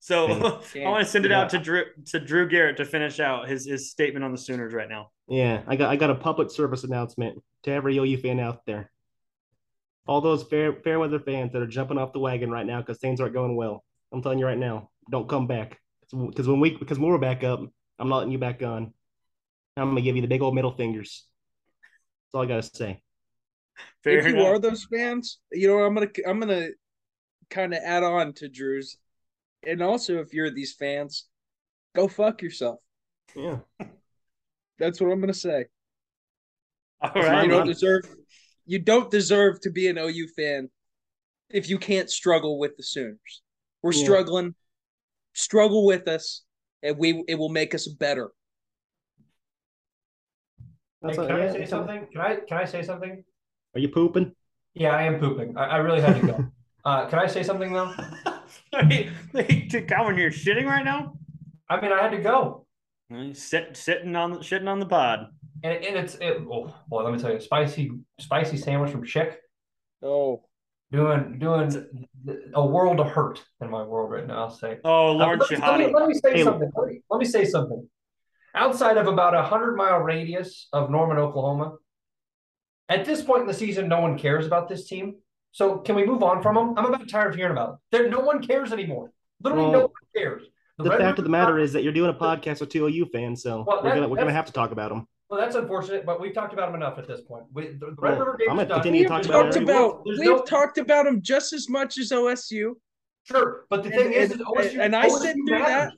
So I want to send it yeah. out to Drew to Drew Garrett to finish out his, his statement on the Sooners right now. Yeah, I got I got a public service announcement to every O U fan out there. All those fair fair weather fans that are jumping off the wagon right now because things aren't going well. I'm telling you right now, don't come back because when we because when we're back up, I'm not letting you back on. I'm gonna give you the big old middle fingers. That's all I gotta say. Fair if enough. You are those fans, you know I'm gonna I'm gonna kind of add on to Drew's, and also if you're these fans, go fuck yourself. Yeah, that's what I'm gonna say. All right, you don't deserve you don't deserve to be an O U fan if you can't struggle with the Sooners. We're yeah. struggling, struggle with us, and we it will make us better. Hey, can I say something? Can I can I say something? Are you pooping? Yeah, I am pooping. I, I really had to go. uh, can I say something, though? Wait, wait, Calvin, you're shitting right now? I mean, I had to go. Sit, sitting on, shitting on the pod. And, and it's, it, oh, boy, let me tell you, spicy spicy sandwich from Chick. Oh. Doing doing a world of hurt in my world right now, I'll say. Oh, Lord uh, let, me, let me say hey. something. Let me, let me say something. Outside of about a hundred-mile radius of Norman, Oklahoma, at this point in the season, no one cares about this team. So can we move on from them? I'm about tired of hearing about them. There, no one cares anymore. Literally, well, no one cares. The, the fact Red of the matter is that you're doing a podcast with two O U fans, so well, that, we're gonna we're gonna have to talk about them. Well, that's unfortunate, but we've talked about them enough at this point. We, the Red well, River Game's done. We've, talk about about, we've no... talked about them just as much as O S U. Sure, but the and, thing and, is, is O S U and I said through that.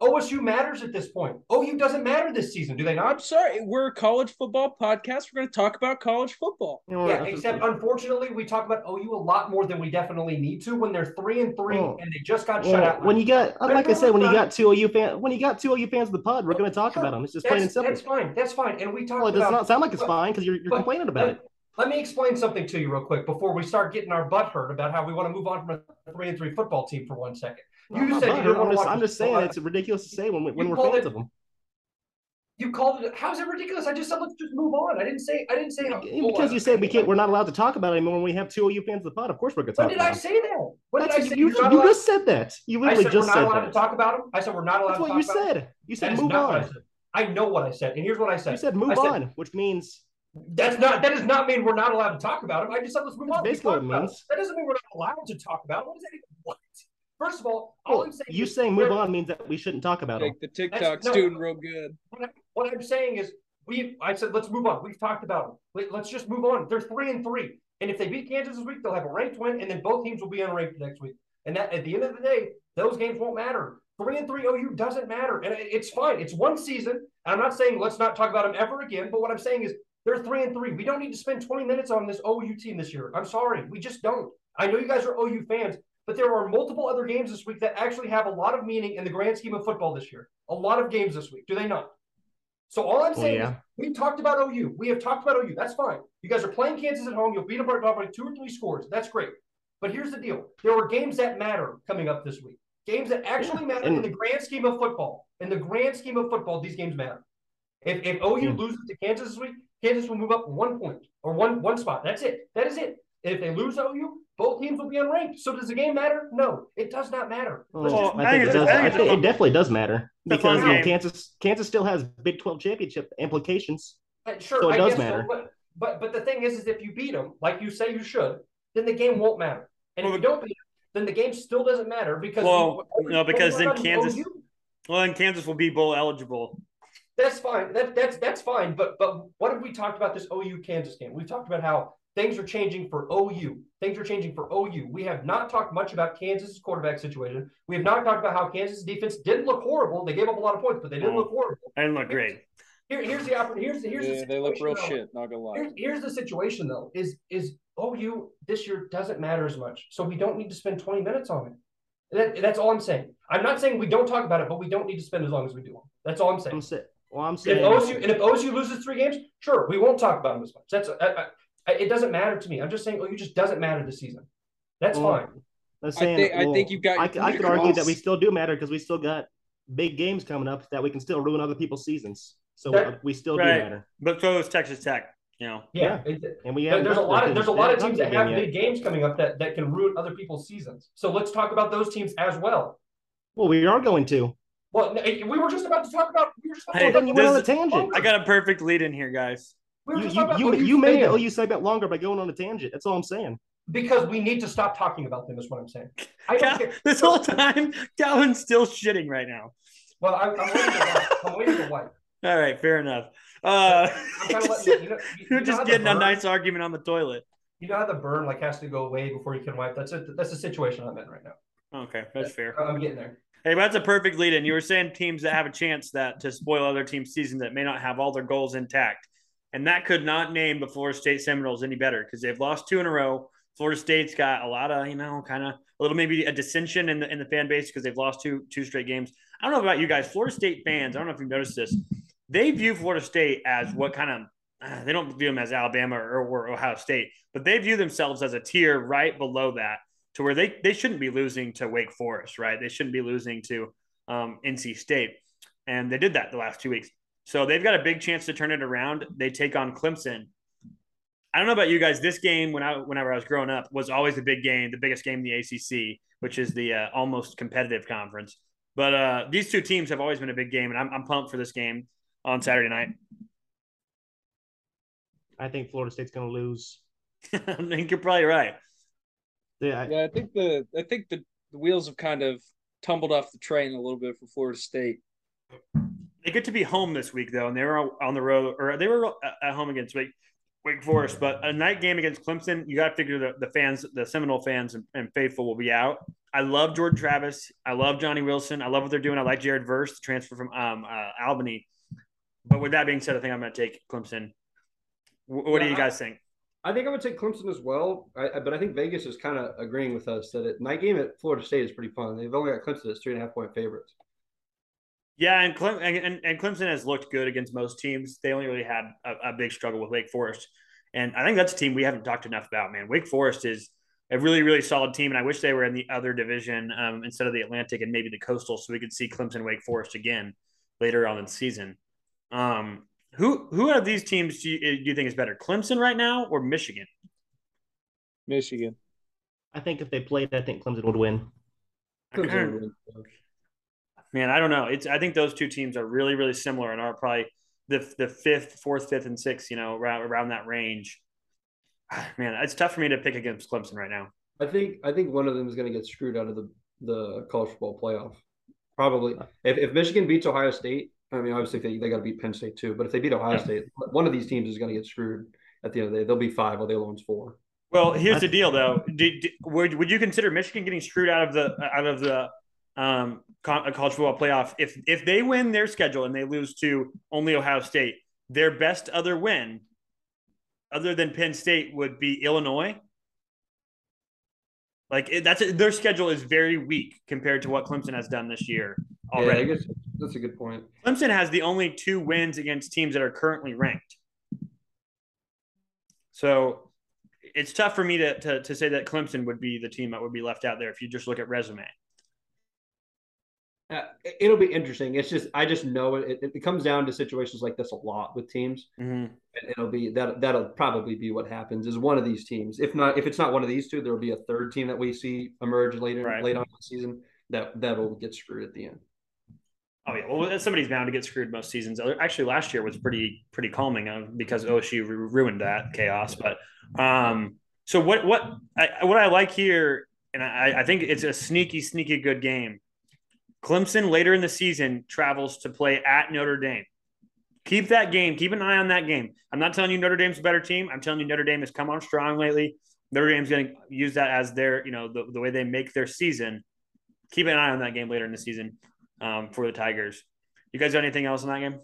O S U matters at this point. O U doesn't matter this season, do they not? I'm sorry. We're a college football podcast. We're going to talk about college football. Yeah, yeah except unfortunately, we talk about O U a lot more than we definitely need to when they're three and three oh. and they just got yeah. shut out. When you got, I'd like to say, when you got two O U fans, when you got two O U fans of the pod, we're going to talk sure. about them. It's just that's, plain and simple. That's fine. That's fine. And we talk. Well, it does about, not sound like it's but, fine because you're, you're but, complaining about but, it. Let me explain something to you real quick before we start getting our butt hurt about how we want to move on from a three and three football team for one second. You no, said I'm, you didn't I'm, just, I'm just saying it's ridiculous to say when, when we're fans it, of them. You called it. How is it ridiculous? I just said let's just move on. I didn't say. I didn't say oh, because oh, you said we can't. We're not allowed to talk about it anymore when we have two O U fans of the pod. Of course we're going to talk. When did about I say that? What did I say? You, you, you just said that. You literally I said just we're not said allowed that. To talk about them. I said we're not allowed. That's to talk about. That's what you said. Them. You said move on. I know what I said, and here's what I said. You said move on, which means. That's not. That does not mean we're not allowed to talk about him. I just said let's move on. Basically, what it means. That doesn't mean we're not allowed to talk about. What does that even? What? First of all, all well, I'm saying you saying move on means that we shouldn't talk about it. The TikTok's no, doing real good. What, I, what I'm saying is, we. I said let's move on. We've talked about them. Let's just move on. They're three and three, and if they beat Kansas this week, they'll have a ranked win, and then both teams will be unranked next week. And that at the end of the day, those games won't matter. Three and three O U doesn't matter, and it's fine. It's one season. And I'm not saying let's not talk about them ever again. But what I'm saying is. They're three and three. We don't need to spend twenty minutes on this O U team this year. I'm sorry. We just don't. I know you guys are O U fans, but there are multiple other games this week that actually have a lot of meaning in the grand scheme of football this year. A lot of games this week. Do they not? So all I'm saying well, yeah. is we talked about O U. We have talked about O U. That's fine. You guys are playing Kansas at home. You'll beat them by two or three scores. That's great. But here's the deal. There are games that matter coming up this week. Games that actually yeah. matter in the grand scheme of football. In the grand scheme of football, these games matter. If, if O U yeah. loses to Kansas this week, Kansas will move up one point or one one spot. That's it. That is it. If they lose O U, both teams will be unranked. So does the game matter? No, it does not matter. Well, I think it does. I think it definitely does matter because you know, Kansas Kansas still has Big twelve championship implications. Uh, sure, so it I does matter. So, but, but but the thing is, is if you beat them like you say you should, then the game won't matter. And well, if you don't beat them, then the game still doesn't matter because well, you, no, because then Kansas, O U. well, then Kansas will be bowl eligible. That's fine. That that's that's fine. But but what have we talked about this O U Kansas game? We've talked about how things are changing for O U. Things are changing for O U. We have not talked much about Kansas's quarterback situation. We have not talked about how Kansas's defense didn't look horrible. They gave up a lot of points, but they didn't oh, look horrible. They didn't look great. Here, here's the opportunity. Here's the here's yeah, the they look real though. shit. Not gonna lie. Here's, here's the situation though. Is is O U this year doesn't matter as much, so we don't need to spend twenty minutes on it. That, that's all I'm saying. I'm not saying we don't talk about it, but we don't need to spend as long as we do. That's all I'm saying. I'm saying. Well, I'm saying. And if O S U, and if O S U loses three games, sure, we won't talk about them as much. That's I, I, it doesn't matter to me. I'm just saying O U just doesn't matter this season. That's well, fine. I'm saying, I think, well, I think you've got. I, I could argue that we still do matter because we still got big games coming up that we can still ruin other people's seasons. So that, we still right. do matter. But so is Texas Tech. You know, yeah, yeah. It, and we have there's a lot of there's a lot of teams that have big games coming up that, that can ruin other people's seasons. So let's talk about those teams as well. Well, we are going to. Well, we were just about to talk about. We were just about hey, to you went on a tangent. I got a perfect lead in here, guys. We were you just you, you, you, you made the O U segment longer by going on a tangent. That's all I'm saying. Because we need to stop talking about them. Is what I'm saying. I don't Cal, this whole time, Calvin's still shitting right now. Well, I, I'm waiting to I'm waiting to wipe. All right, fair enough. Uh, just, you, you know, you, you're you just getting burn, a nice argument on the toilet. You know how the burn like has to go away before you can wipe. That's a, that's the situation I'm in right now. Okay, that's yeah, fair. I'm getting there. Hey, that's a perfect lead in. You were saying teams that have a chance that to spoil other teams' seasons that may not have all their goals intact, and that could not name the Florida State Seminoles any better because they've lost two in a row. Florida State's got a lot of, you know, kind of a little maybe a dissension in the in the fan base because they've lost two two straight games. I don't know about you guys, Florida State fans. I don't know if you've noticed this. They view Florida State as what kind of uh, – they don't view them as Alabama or, or Ohio State, but they view themselves as a tier right below that to where they, they shouldn't be losing to Wake Forest, right? They shouldn't be losing to um, N C State, and they did that the last two weeks. So they've got a big chance to turn it around. They take on Clemson. I don't know about you guys. This game, when I, whenever I was growing up, was always the big game, the biggest game in the A C C, which is the uh, almost competitive conference. But uh, these two teams have always been a big game, and I'm, I'm pumped for this game on Saturday night. I think Florida State's going to lose. I think you're probably right. Yeah, I, yeah, I think the I think the, the wheels have kind of tumbled off the train a little bit for Florida State. They get to be home this week though, and they were on the road, or they were at home against Wake, Wake Forest. But a night game against Clemson, you got to figure the, the fans, the Seminole fans, and, and faithful will be out. I love Jordan Travis. I love Johnny Wilson. I love what they're doing. I like Jared Verse, the transfer from um, uh, Albany. But with that being said, I think I'm going to take Clemson. What yeah, do you guys think? I think I'm going to take Clemson as well. I, but I think Vegas is kind of agreeing with us that it, night game at Florida State is pretty fun. They've only got Clemson as three and a half point favorites. Yeah, and, Clem, and, and Clemson has looked good against most teams. They only really had a, a big struggle with Wake Forest. And I think that's a team we haven't talked enough about, man. Wake Forest is a really, really solid team. And I wish they were in the other division um, instead of the Atlantic and maybe the Coastal so we could see Clemson Wake Forest again later on in the season. Um, who who out of these teams do you, do you think is better, Clemson right now or Michigan? Michigan. I think if they played, I think Clemson would win. Clemson would win. Man, I don't know. It's I think those two teams are really really similar and are probably the the fifth, fourth, fifth, and sixth. You know, around, around that range. Man, it's tough for me to pick against Clemson right now. I think I think one of them is going to get screwed out of the the college football playoff. Probably if if Michigan beats Ohio State. I mean, obviously, they, they got to beat Penn State, too. But if they beat Ohio yeah. State, one of these teams is going to get screwed at the end of the day. They'll be five while the other one's four. Well, here's the deal, though. Did, did, would would you consider Michigan getting screwed out of the out of the um, college football playoff? If, if they win their schedule and they lose to only Ohio State, their best other win other than Penn State would be Illinois. Like it, that's their schedule is very weak compared to what Clemson has done this year already. Yeah, I guess that's a good point. Clemson has the only two wins against teams that are currently ranked. So it's tough for me to, to, to say that Clemson would be the team that would be left out there if you just look at resume. Uh, it'll be interesting. It's just, I just know it, it, it comes down to situations like this a lot with teams. Mm-hmm. And it'll be that, that'll probably be what happens is one of these teams. If not, if it's not one of these two, there'll be a third team that we see emerge later, right. late on in the season that that'll get screwed at the end. Oh yeah. Well, somebody's bound to get screwed most seasons. Actually last year was pretty, pretty calming because O S U ruined that chaos. But um, so what, what I, what I like here, and I, I think it's a sneaky, sneaky good game. Clemson later in the season travels to play at Notre Dame. Keep that game. Keep an eye on that game. I'm not telling you Notre Dame's a better team. I'm telling you Notre Dame has come on strong lately. Notre Dame's going to use that as their, you know, the, the way they make their season. Keep an eye on that game later in the season um, for the Tigers. You guys got anything else in that game?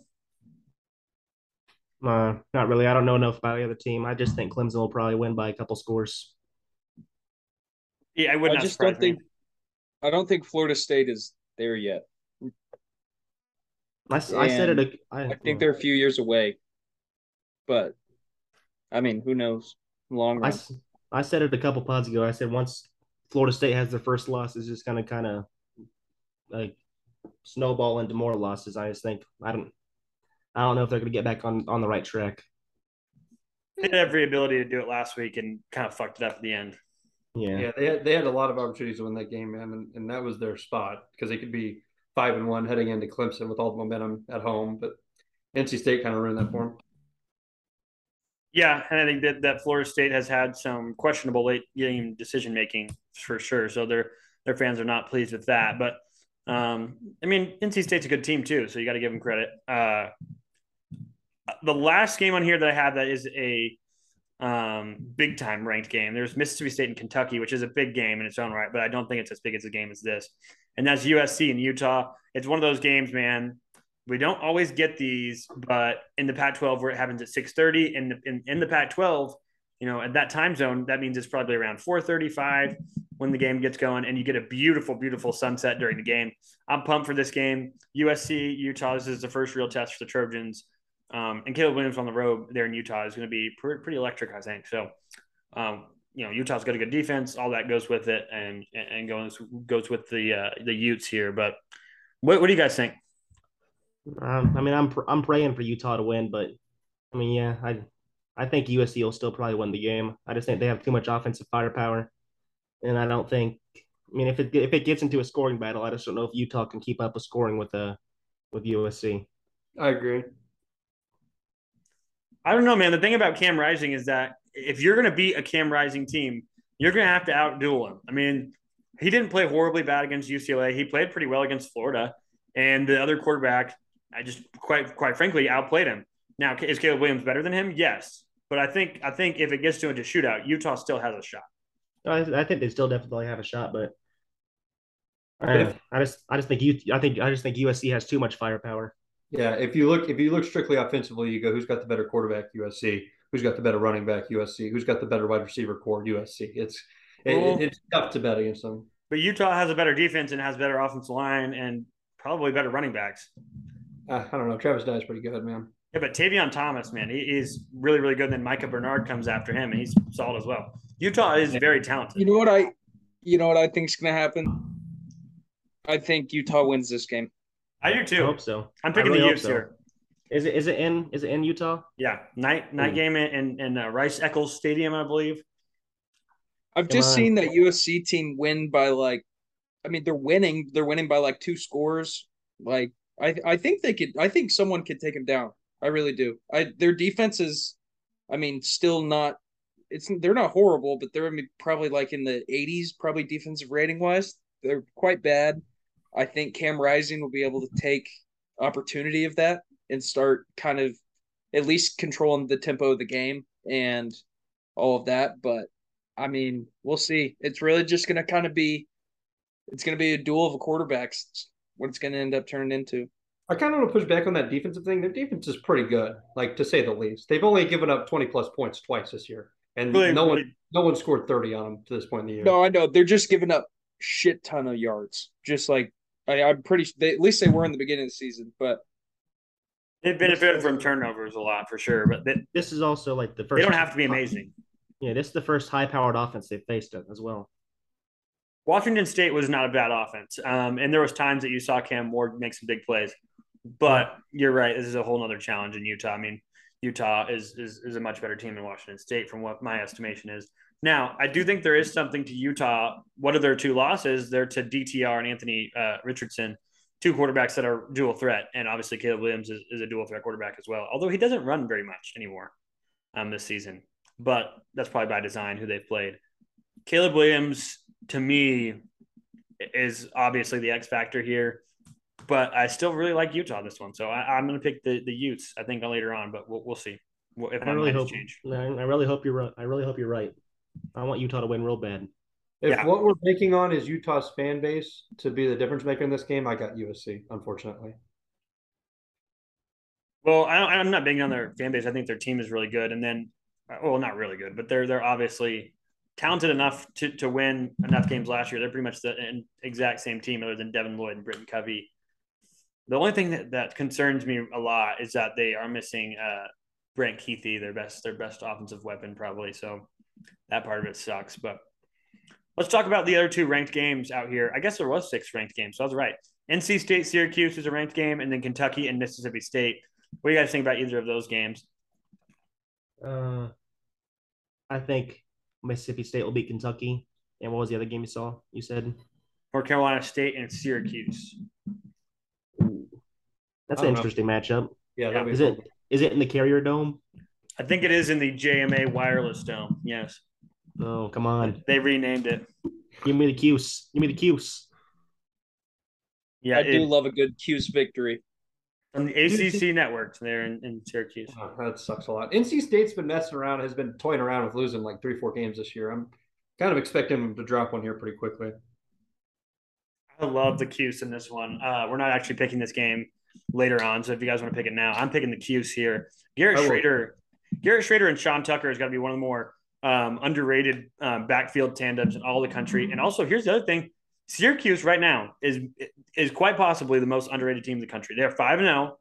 Uh, not really. I don't know enough about the other team. I just think Clemson will probably win by a couple scores. Yeah, I would not surprise me. I don't think Florida State is there yet. I, I said it. I, I think they're a few years away, but I mean, who knows? Long run. I, I said it a couple pods ago. I said once Florida State has their first loss, it's just gonna kind of like snowball into more losses. I just think I don't. I don't know if they're gonna get back on on the right track. They had every ability to do it last week and kind of fucked it up at the end. Yeah, yeah, they had, they had a lot of opportunities to win that game, man, and, and that was their spot because they could be five and one heading into Clemson with all the momentum at home. But N C State kind of ruined that for them. Yeah, and I think that, that Florida State has had some questionable late game decision making for sure. So their their fans are not pleased with that. But um, I mean, N C State's a good team too, so you got to give them credit. Uh, the last game on here that I have that is a um big time ranked game. There's Mississippi State and Kentucky, which is a big game in its own right, but I don't think it's as big as a game as this. And that's U S C and Utah. It's one of those games, man. We don't always get these, but in the Pac twelve where it happens at six thirty and in, in, in the Pac twelve, you know, at that time zone, that means it's probably around four thirty-five when the game gets going, and you get a beautiful, beautiful sunset during the game. I'm pumped for this game. U S C, Utah, this is the first real test for the Trojans. Um, and Caleb Williams on the road there in Utah is going to be pretty, pretty electric, I think. So, um, you know, Utah's got a good defense. All that goes with it, and and goes goes with the uh, the Utes here. But what what do you guys think? Um, I mean, I'm pr- I'm praying for Utah to win, but I mean, yeah, I I think U S C will still probably win the game. I just think they have too much offensive firepower, and I don't think. I mean, if it if it gets into a scoring battle, I just don't know if Utah can keep up with scoring with uh with U S C. I agree. I don't know, man. The thing about Cam Rising is that if you're going to beat a Cam Rising team, you're going to have to outduel him. I mean, he didn't play horribly bad against U C L A. He played pretty well against Florida. And the other quarterback, I just quite quite frankly outplayed him. Now, is Caleb Williams better than him? Yes. But I think I think if it gets to a shootout, Utah still has a shot. I think they still definitely have a shot, but I, I just I just think you I think I just think U S C has too much firepower. Yeah, if you look if you look strictly offensively, you go, who's got the better quarterback? U S C. Who's got the better running back? U S C. Who's got the better wide receiver core? U S C. It's it, well, it's tough to bet against them. But Utah has a better defense and has better offensive line and probably better running backs. Uh, I don't know. Travis Dye is pretty good, man. Yeah, but Tavion Thomas, man, he is really, really good. And then Micah Bernard comes after him, and he's solid as well. Utah is very talented. You know what I, you know what I think is going to happen? I think Utah wins this game. I do too. I hope so. I'm picking really the Utes so. here. Is it is it in is it in Utah? Yeah, night night mm. game in in, in uh, Rice-Eccles Stadium, I believe. I've Come just on. seen that U S C team win by like, I mean they're winning they're winning by like two scores. Like I I think they could I think someone could take them down. I really do. I their defense is, I mean, still not. It's they're not horrible, but they're I mean, probably like in the eighties, probably defensive rating wise. They're quite bad. I think Cam Rising will be able to take opportunity of that and start kind of at least controlling the tempo of the game and all of that. But, I mean, we'll see. It's really just going to kind of be – it's going to be a duel of quarterbacks, what it's going to end up turning into. I kind of want to push back on that defensive thing. Their defense is pretty good, like, to say the least. They've only given up twenty plus points twice this year, and really, no one no one scored thirty on them to this point in the year. No, I know. They're just giving up shit ton of yards. Just like I, I'm pretty they, at least they were in the beginning of the season, but they benefited from turnovers a lot for sure. But they, this is also like the first. They don't have to be amazing. Yeah, this is the first high-powered offense they've faced as well. Washington State was not a bad offense, um, and there was times that you saw Cam Ward make some big plays. But you're right, this is a whole other challenge in Utah. I mean, Utah is, is is a much better team than Washington State from what my estimation is. Now, I do think there is something to Utah. What are their two losses? They're to D T R and Anthony uh, Richardson, two quarterbacks that are dual threat. And obviously Caleb Williams is, is a dual threat quarterback as well, although he doesn't run very much anymore um, this season. But that's probably by design who they've played. Caleb Williams, to me, is obviously the X factor here. But I still really like Utah this one, so I, I'm going to pick the the Utes. I think later on, but we'll, we'll see. If I really hope, change. I really hope you're right. I really hope you're right. I want Utah to win real bad. If yeah. what we're banking on is Utah's fan base to be the difference maker in this game, I got U S C, unfortunately. Well, I don't, I'm not banking on their fan base. I think their team is really good, and then, well, not really good, but they're they're obviously talented enough to to win enough games last year. They're pretty much the exact same team, other than Devin Lloyd and Britton Covey. The only thing that, that concerns me a lot is that they are missing uh, Brent Keithy, their best their best offensive weapon probably. So that part of it sucks. But let's talk about the other two ranked games out here. I guess there was six ranked games, so I was right. N C State, Syracuse is a ranked game, and then Kentucky and Mississippi State. What do you guys think about either of those games? Uh, I think Mississippi State will beat Kentucky. And what was the other game you saw? You said North Carolina State and Syracuse. That's an interesting know. matchup. Yeah, is it cool. is it in the Carrier Dome? I think it is in the J M A Wireless Dome. Yes. Oh, come on! They renamed it. Give me the Cuse. Give me the Cuse. Yeah, I it, do love a good Cuse victory on the A C C network there in, in Syracuse. Oh, that sucks a lot. N C State's been messing around, has been toying around with losing like three, four games this year. I'm kind of expecting them to drop one here pretty quickly. I love the Cuse in this one. Uh, we're not actually picking this game later on, so if you guys want to pick it now, I'm picking the Cuse here. Garrett oh, Schrader, Garrett Schrader and Sean Tucker has got to be one of the more um, underrated um, backfield tandems in all the country. And also, here's the other thing: Syracuse right now is is quite possibly the most underrated team in the country. They're five and zero.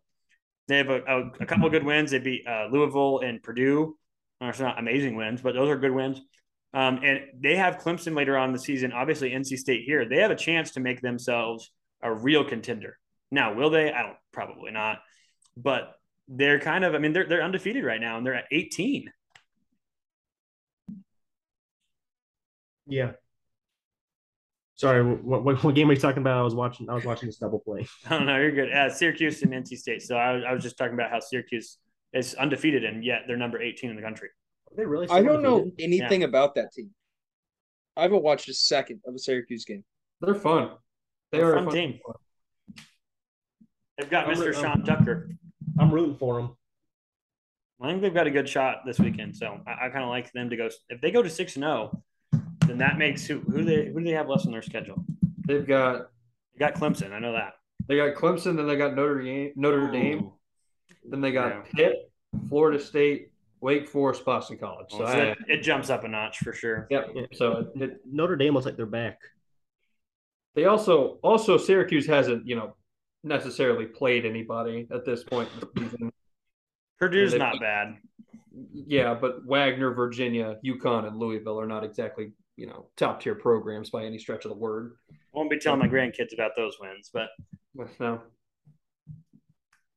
They have a, a, a couple of good wins. They beat uh, Louisville and Purdue. Well, it's not amazing wins, but those are good wins. Um, and they have Clemson later on in the season. Obviously, N C State here. They have a chance to make themselves a real contender. Now, will they? I don't, probably not, but they're kind of, I mean, they're, they're undefeated right now and they're at eighteen. Yeah. Sorry. What, what, what game were you talking about? I was watching, I was watching this double play. I don't know. You're good. Uh, Syracuse and N C State. So I, I was just talking about how Syracuse is undefeated and yet they're number eighteen in the country. Are they really? I don't know anything yeah. about that team. I haven't watched a second of a Syracuse game. They're fun. They they're are a fun, fun team. Fun. They've got Mister Sean Tucker. I'm rooting for him. I think they've got a good shot this weekend, so I, I kind of like them to go. If they go to six and zero, then that makes who who they who do they have left on their schedule? They've got they got Clemson. I know that they got Clemson. Then they got Notre Dame. Notre Dame. Then they got yeah. Pitt, Florida State, Wake Forest, Boston College. So, well, so I, it, it jumps up a notch for sure. Yep. Yeah, so it, Notre Dame looks like they're back. They also also Syracuse hasn't you know. necessarily played anybody at this point in the season. Purdue's not beat, bad. Yeah, but Wagner, Virginia, UConn, and Louisville are not exactly, you know, top tier programs by any stretch of the word. I won't be telling um, my grandkids about those wins, but no.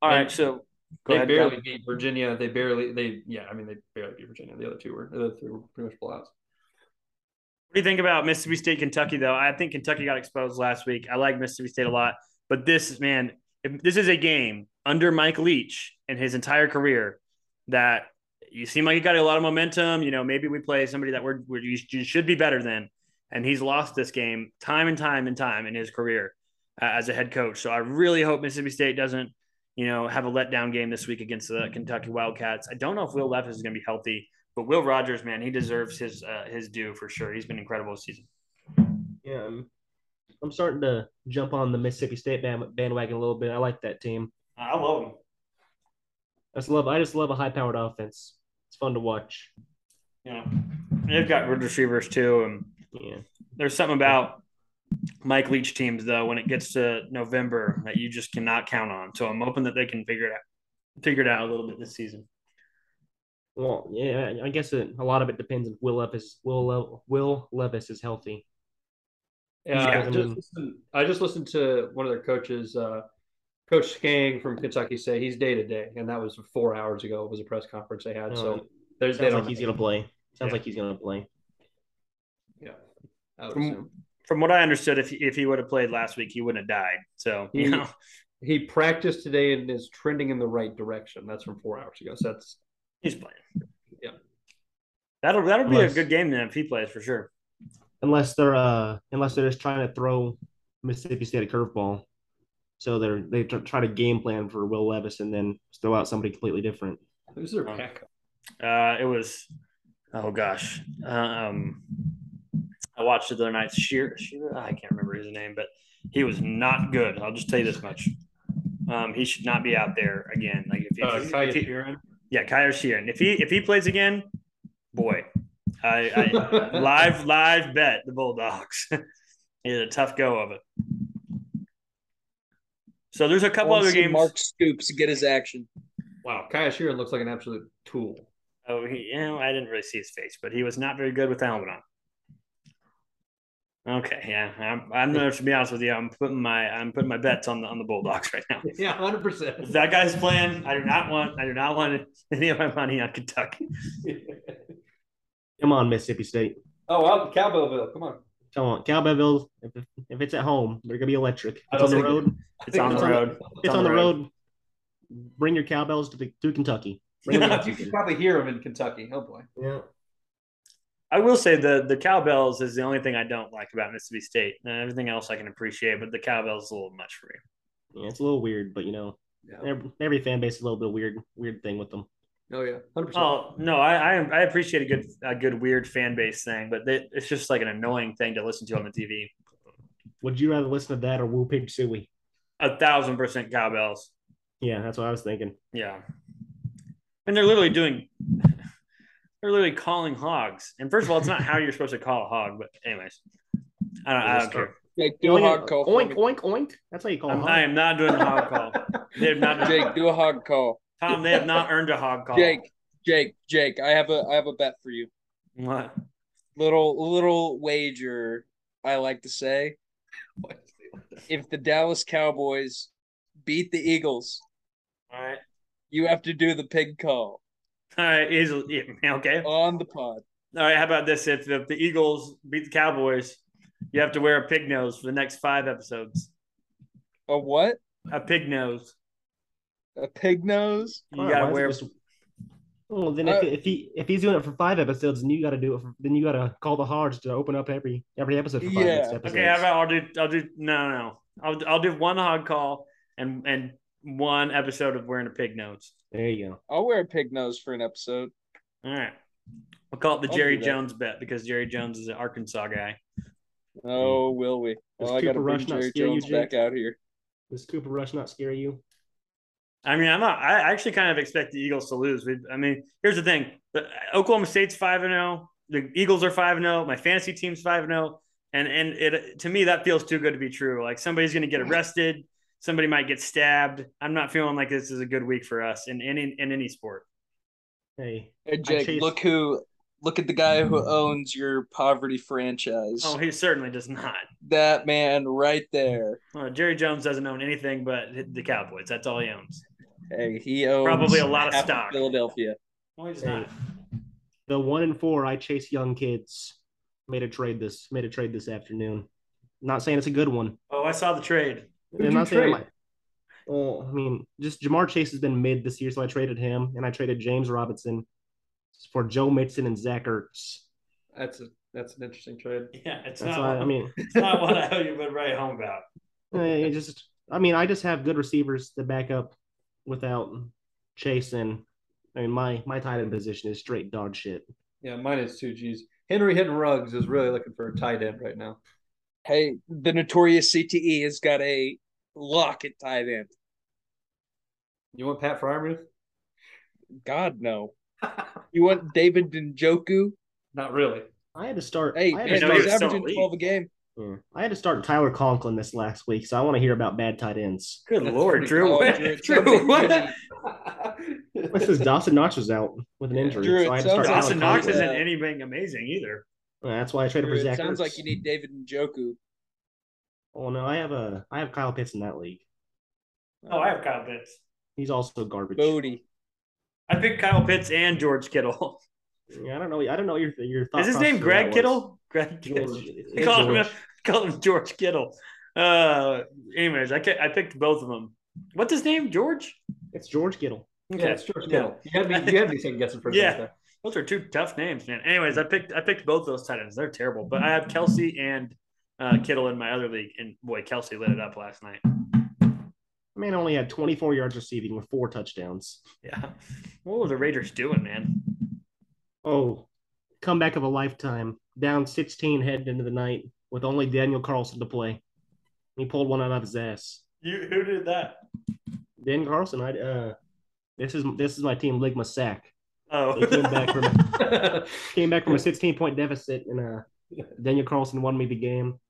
All right, and so go they ahead, barely go. beat Virginia. They barely they yeah, I mean they barely beat Virginia. The other two were the other three were pretty much blowouts. What do you think about Mississippi State, Kentucky though? I think Kentucky got exposed last week. I like Mississippi State a lot. But this is, man, if this is a game under Mike Leach and his entire career that you seem like you got a lot of momentum. You know, maybe we play somebody that we're, we're you should be better than. And he's lost this game time and time and time in his career uh, as a head coach. So I really hope Mississippi State doesn't, you know, have a letdown game this week against the Kentucky Wildcats. I don't know if Will Levis is going to be healthy, but Will Rogers, man, he deserves his uh, his due for sure. He's been incredible this season. Yeah. I'm starting to jump on the Mississippi State bandwagon a little bit. I like that team. I love him. I just love, I just love a high-powered offense. It's fun to watch. Yeah. They've got good receivers too. And yeah. There's something about Mike Leach teams, though, when it gets to November that you just cannot count on. So I'm hoping that they can figure it out, figure it out a little bit this season. Well, yeah, I guess it, a lot of it depends if Will Levis, Will Le, Will Levis is healthy. Yeah, yeah. I, just listened, I just listened to one of their coaches, uh, Coach Skang from Kentucky, say he's day to day, and that was four hours ago. It was a press conference they had. So um, there's sounds like he's going to play. Sounds yeah. like he's going to play. Yeah, from, from what I understood, if he, if he would have played last week, he wouldn't have died. So he, you know, he practiced today and is trending in the right direction. That's from four hours ago. So that's. He's playing. Yeah. That'll that'll unless, be a good game then if he plays for sure. Unless they're uh unless they're just trying to throw Mississippi State a curveball. So they're they try to game plan for Will Levis and then throw out somebody completely different. Who's their backup? Uh it was oh gosh. Um I watched it the other night. Sheer Sheer I can't remember his name, but he was not good. I'll just tell you this much. Um he should not be out there again. Like if, uh, if, if he if Yeah, Kyle Sheehan. If he if he plays again, boy, I, I live live bet the Bulldogs. He had a tough go of it. So there's a couple other games. Mark Stoops get his action. Wow, Kyle Sheehan looks like an absolute tool. Oh, he, you know, I didn't really see his face, but he was not very good with the helmet on. Okay, yeah, I'm. I'm gonna to be honest with you. I'm putting my I'm putting my bets on the on the Bulldogs right now. Yeah, one hundred percent. If that guy's playing, I do not want. I do not want it. Any of my money on Kentucky. Come on, Mississippi State. Oh, well, Cowbellville. Come on. Come on. Cowbellville, if, if it's at home, they're going to be electric. It's on, the road. It's on the road. It's on the road. Bring your cowbells to, the, to Kentucky. Bring them to you Kentucky. Can probably hear them in Kentucky. Oh, boy. Yeah. I will say the, the cowbells is the only thing I don't like about Mississippi State. And everything else I can appreciate, but the cowbells is a little much for me. Yeah, it's a little weird, but, you know, yeah. every, every fan base is a little bit weird, weird thing with them. Oh yeah, one hundred percent. Oh no, I, I I appreciate a good a good weird fan base thing, but they, it's just like an annoying thing to listen to on the T V. Would you rather listen to that or Woo Pig Suey? A thousand percent cowbells. Yeah, that's what I was thinking. Yeah, and they're literally doing, they're literally calling hogs. And first of all, it's not how you're supposed to call a hog. But anyways, I don't, I don't care. Jake, do oink, a hog call. Oink oink oink. That's how you call. I'm, a hog. I am not doing the hog call. They're not. Jake, do a hog call. Tom, they have not earned a hog call. Jake, Jake, Jake, I have a I have a bet for you. What? Little little wager, I like to say. If the Dallas Cowboys beat the Eagles, all right, you have to do the pig call. All right, easily, okay. On the pod. All right, how about this? If, if the Eagles beat the Cowboys, you have to wear a pig nose for the next five episodes. A what? A pig nose. A pig nose? You oh, gotta wear. Just... Well, then uh, if, if he if he's doing it for five episodes, then you gotta do it. For, then you gotta call the hogs to open up every every episode. For five yeah. Episodes. Okay. I'll, I'll do. I'll do. No, no, no. I'll I'll do one hog call and and one episode of wearing a pig nose. There you go. I'll wear a pig nose for an episode. All right. We'll call it the I'll Jerry Jones bet because Jerry Jones is an Arkansas guy. Oh, will we? Well, I gotta bring Jerry Jones back out here. Does Cooper Rush not scare you? I mean, I'm not. I actually kind of expect the Eagles to lose. We, I mean, here's the thing: the, Oklahoma State's five and zero. The Eagles are five and zero. My fantasy team's five and zero. And and it to me that feels too good to be true. Like somebody's going to get arrested. Somebody might get stabbed. I'm not feeling like this is a good week for us in any in any sport. Hey, hey Jake, chased... look who look at the guy who owns your poverty franchise. Oh, he certainly does not. That man right there. Well, Jerry Jones doesn't own anything but the Cowboys. That's all he owns. Hey, he owns probably a lot of stock. Of Philadelphia. No, he's hey. not. The one and four, I chase young kids. Made a trade this. Made a trade this afternoon. Not saying it's a good one. Oh, I saw the trade. I'm not saying. Like, oh, I mean, just Jamar Chase has been mid this year, so I traded him, and I traded James Robinson for Joe Mixon and Zach Ertz. That's a that's an interesting trade. Yeah, it's that's not. What, I mean, it's not what I hope you would write home about. I just, I mean, I just have good receivers to back up. Without chasing, I mean, my, my tight end position is straight dog shit. Yeah, mine is two G's. Henry Hinton Ruggs is really looking for a tight end right now. Hey, the notorious C T E has got a lock at tight end. You want Pat Fryermuth? God, no. You want David Njoku? Not really. I had to start. Hey, I had to start averaging twelve a game. Mm. I had to start Tyler Conklin this last week, so I want to hear about bad tight ends. Good That's Lord, Drew. What? Drew, what? This is Dawson Knox was out with an injury. Drew, so I had to start Dawson Knox isn't anything amazing either. Well, that's why I traded Drew, for Zach. It sounds Ertz. Like you need David Njoku. Oh no, I have a I have Kyle Pitts in that league. Oh, I have Kyle Pitts. He's also garbage. Bodie. I picked Kyle Pitts and George Kittle. Yeah, I don't know. I don't know your your thoughts. Is his name Greg Kittle? Greg Kittle. I call him, call him George Kittle. Uh, anyways, I I picked both of them. What's his name? George? It's George Kittle. Okay. Yeah, it's George Kittle. Yeah. You had me. You had me second guessing for yeah. Those are two tough names, man. Anyways, I picked I picked both those tight ends. They're terrible, but I have Kelsey and uh, Kittle in my other league, and boy, Kelsey lit it up last night. Man only had twenty-four yards receiving with four touchdowns. Yeah. What were the Raiders doing, man? Oh, comeback of a lifetime. Down sixteen headed into the night with only Daniel Carlson to play. He pulled one out of his ass. You who did that? Daniel Carlson. I uh, this is this is my team, Ligma Sack. Oh, they came back from a, came back from a sixteen-point deficit, and uh, Daniel Carlson won me the game.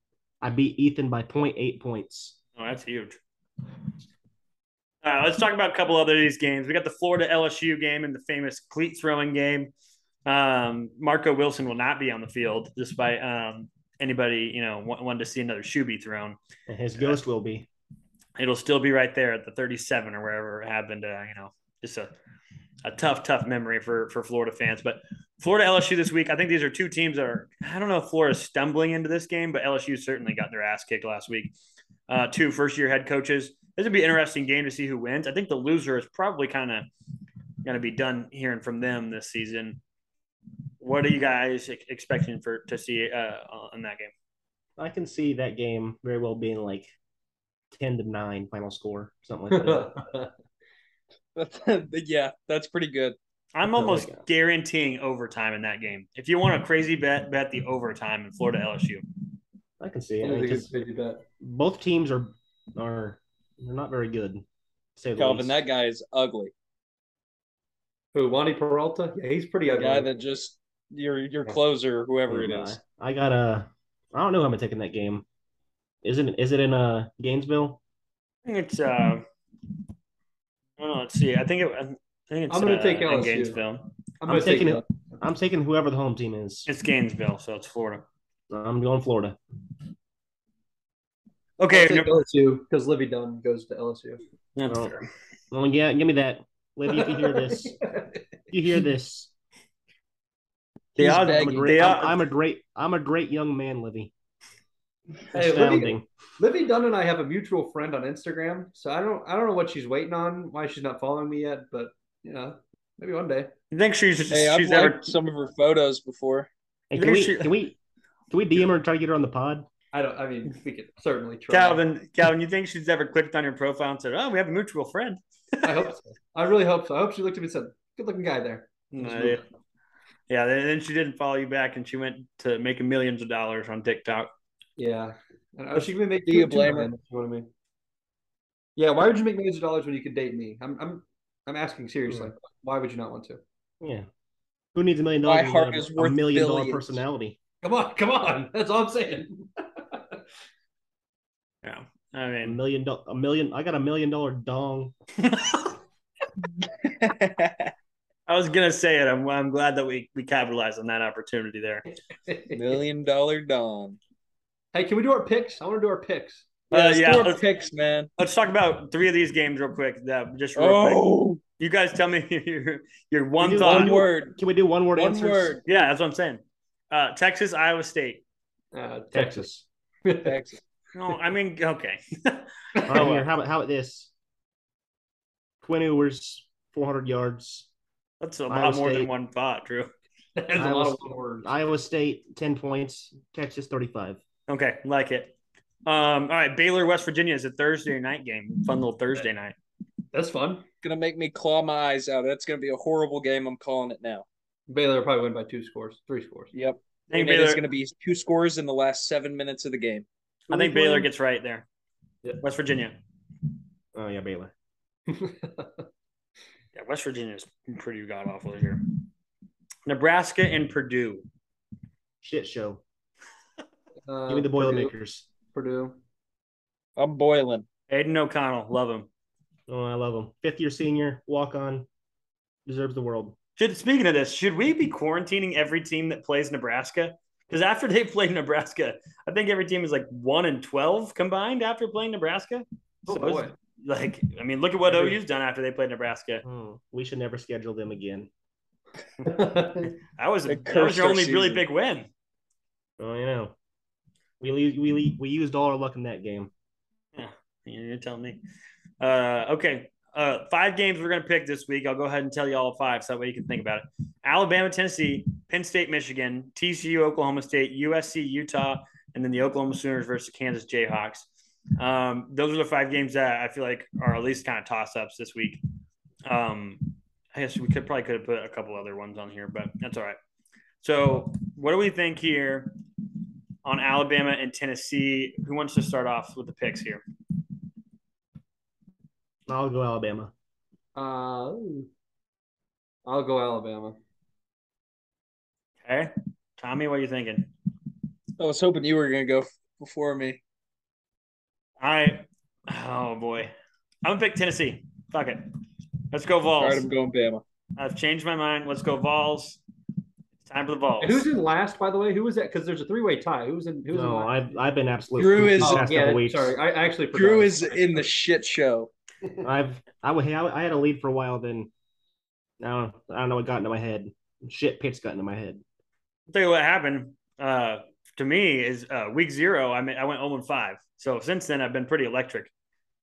I beat Ethan by zero point eight points. Oh, that's huge. All right, let's talk about a couple other of these games. We got the Florida L S U game and the famous cleat throwing game. Um, Marco Wilson will not be on the field, despite um, anybody you know w- wanted to see another shoe be thrown. And his ghost uh, will be. It'll still be right there at the thirty-seven or wherever it happened. Uh, you know, just a a tough, tough memory for for Florida fans. But Florida L S U this week. I think these are two teams that are. I don't know if Florida's stumbling into this game, but L S U certainly got their ass kicked last week. Uh, two first-year head coaches. This would be an interesting game to see who wins. I think the loser is probably kind of going to be done hearing from them this season. What are you guys ex- expecting for to see uh, in that game? I can see that game very well being like ten to nine final score, something like that. That's, yeah, that's pretty good. I'm almost oh guaranteeing overtime in that game. If you want a crazy bet, bet the overtime in Florida L S U. I can see it. I I mean, bet. Both teams are are they're not very good. Say Calvin, that guy is ugly. Who, Wandy Peralta? Yeah, he's pretty ugly. The guy that just your your closer, whoever oh, it is. I, I got a. I don't know who I'm taking that game. Isn't is it in uh, Gainesville? I think it's. Uh, Oh, let's see. I think it. I think it's. I'm going to uh, take L S U. Gainesville. I'm, I'm taking it. I'm taking whoever the home team is. It's Gainesville, so it's Florida. I'm going Florida. Okay, I'll take L S U because Libby Dunn goes to L S U. That's oh. fair. Well, yeah, give me that, Libby. If you hear this, you hear this. They are, I'm, a great, they are. I'm, I'm a great. I'm a great young man, Libby. Hey, Libby, Libby Dunn and I have a mutual friend on Instagram, so I don't I don't know what she's waiting on, why she's not following me yet, but you know, maybe one day. You think she's just, hey, she's I've ever some of her photos before. Hey, can, we, she... can we can we D M her and try to get her on the pod? I don't I mean we could certainly try. Calvin, Calvin, you think she's ever clicked on your profile and said, "Oh, we have a mutual friend"? I hope so. I really hope so. I hope she looked at me and said, "Good looking guy there." Uh, yeah, and then she didn't follow you back and she went to making millions of dollars on TikTok. Yeah, I was gonna make do you blame her? You know what I mean? Yeah, why would you make millions of dollars when you could date me? I'm, I'm, I'm asking seriously. Mm. Why would you not want to? Yeah, who needs a million dollars? My heart is worth a million dollar personality. Come on, come on. That's all I'm saying. Yeah, I mean, a million, do- a million. I got a million dollar dong. I was gonna say it. I'm, I'm glad that we we capitalized on that opportunity there. Million dollar dong. Hey, can we do our picks? I want to do our picks. Yeah, let's uh, yeah. do our let's, picks, man. Let's talk about three of these games real quick. Uh, just real oh. quick. You guys tell me your your one thought. One word. Can we do one word one answers? Word. Yeah, that's what I'm saying. Uh, Texas, Iowa State. Uh, Texas. Texas. No, I mean, okay. All right, here, how about how about this? Quinn Ewers, four hundred yards. That's a Iowa lot more State. Than one thought, Drew. That's Iowa, a lot of words. Iowa State, ten points. Texas, thirty-five. Okay, like it. Um, all right, Baylor, West Virginia is a Thursday night game. Fun little Thursday night. That's fun. Gonna make me claw my eyes out. That's gonna be a horrible game. I'm calling it now. Baylor will probably win by two scores, three scores. Yep. I think Baylor's gonna be two scores in the last seven minutes of the game. I think Baylor gets right there. Yeah. West Virginia. Oh yeah, Baylor. Yeah, West Virginia is pretty god awful this year. Nebraska and Purdue. Shit show. Uh, Give me the Boilermakers. Purdue. I'm boiling. Aiden O'Connell. Love him. Oh, I love him. Fifth-year senior, walk-on, deserves the world. Should, speaking of this, should we be quarantining every team that plays Nebraska? Because after they played Nebraska, I think every team is like one and twelve combined after playing Nebraska. Oh, so boy. Like, I mean, look at what O U's done after they played Nebraska. Oh, we should never schedule them again. that was a, that was your only season. Really big win. Oh, you know. We, we, we used all our luck in that game. Yeah, you're telling me. Uh, okay, uh, five games we're going to pick this week. I'll go ahead and tell you all five so that way you can think about it. Alabama, Tennessee, Penn State, Michigan, T C U, Oklahoma State, U S C, Utah, and then the Oklahoma Sooners versus Kansas Jayhawks. Um, those are the five games that I feel like are at least kind of toss-ups this week. Um, I guess we could probably could have put a couple other ones on here, but that's all right. So what do we think here on Alabama and Tennessee? Who wants to start off with the picks here? I'll go Alabama. Uh, I'll go Alabama. Okay. Tommy, what are you thinking? I was hoping you were going to go before me. I, oh, boy. I'm going to pick Tennessee. Fuck it. Let's go Vols. All right, I'm going Bama. I've changed my mind. Let's go Vols. It's time for the Vols. Who's in last, by the way? Who was that? Because there's a three-way tie. Who was in, who was no, in last? I've, I've been absolutely Drew is, oh, yeah, sorry. I, I actually forgot. Drew is in the shit show. I've I would I had a lead for a while. Then now I don't know what got into my head. Shit, picks got into my head. I'll tell you what happened uh, to me is uh, week zero. I mean, I went zero and five. So since then, I've been pretty electric.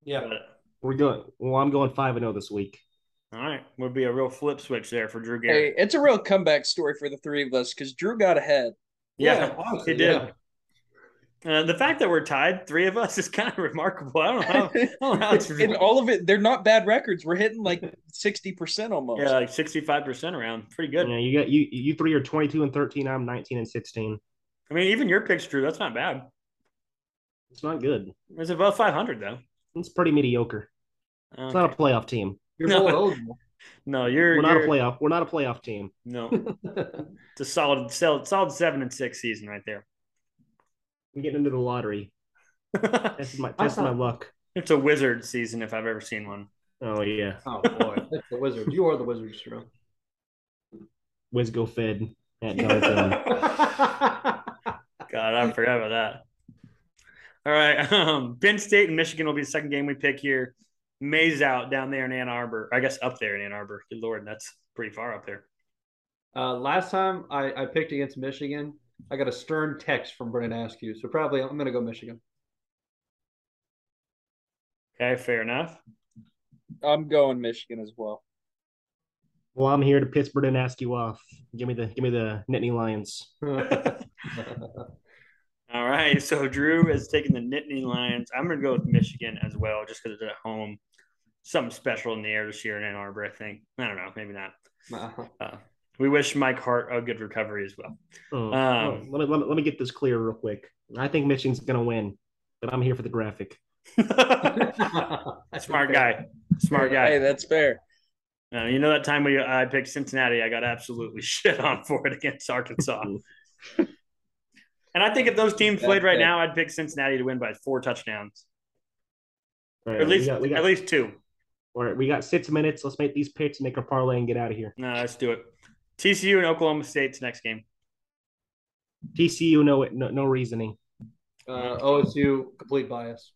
Yeah, but, we're going. Well, I'm going five and zero this week. All right, would be a real flip switch there for Drew Garrett. Hey, it's a real comeback story for the three of us because Drew got ahead. Yeah, yeah he did. Yeah. Uh, the fact that we're tied, three of us, is kind of remarkable. I don't know how, I don't know how it's in all of it. They're not bad records. We're hitting like sixty percent almost. Yeah, like sixty-five percent around. Pretty good. Yeah, you got you. You three are twenty-two and thirteen. I'm nineteen and sixteen. I mean, even your picks, Drew. That's not bad. It's not good. It's above five hundred though. It's pretty mediocre. Okay. It's not a playoff team. You're no, old. no, you're. We're not you're, a playoff. We're not a playoff team. No, it's a solid, solid, solid seven and six season right there. I'm getting into the lottery. That's my, that's my luck. It's a wizard season if I've ever seen one. Oh, yeah. Oh, boy. It's the wizard. You are the wizard, Drew. Wiz go fed. At God, I forgot about that. All right. Um, Penn State and Michigan will be the second game we pick here. May's out down there in Ann Arbor. I guess up there in Ann Arbor. Good Lord, that's pretty far up there. Uh, last time I, I picked against Michigan, I got a stern text from Brennan Askew, so probably I'm going to go Michigan. Okay, fair enough. I'm going Michigan as well. Well, I'm here to piss Brennan Askew off. Give me the give me the Nittany Lions. All right, so Drew is taking the Nittany Lions. I'm going to go with Michigan as well, just because it's at home. Something special in the air this year in Ann Arbor, I think. I don't know, maybe not. Uh-huh. Uh, We wish Mike Hart a good recovery as well. Oh, um, oh, let, me, let me let me get this clear real quick. I think Michigan's going to win, but I'm here for the graphic. Smart guy. Smart guy. Hey, that's fair. Uh, you know that time we I picked Cincinnati, I got absolutely shit on for it against Arkansas. And I think if those teams played right now, I'd pick Cincinnati to win by four touchdowns. Right, or at least we got, we got, at least two. All right, we got six minutes. Let's make these picks, make our parlay, and get out of here. No, let's do it. T C U and Oklahoma State's next game. T C U, no, no, no reasoning. Uh, O S U, complete bias.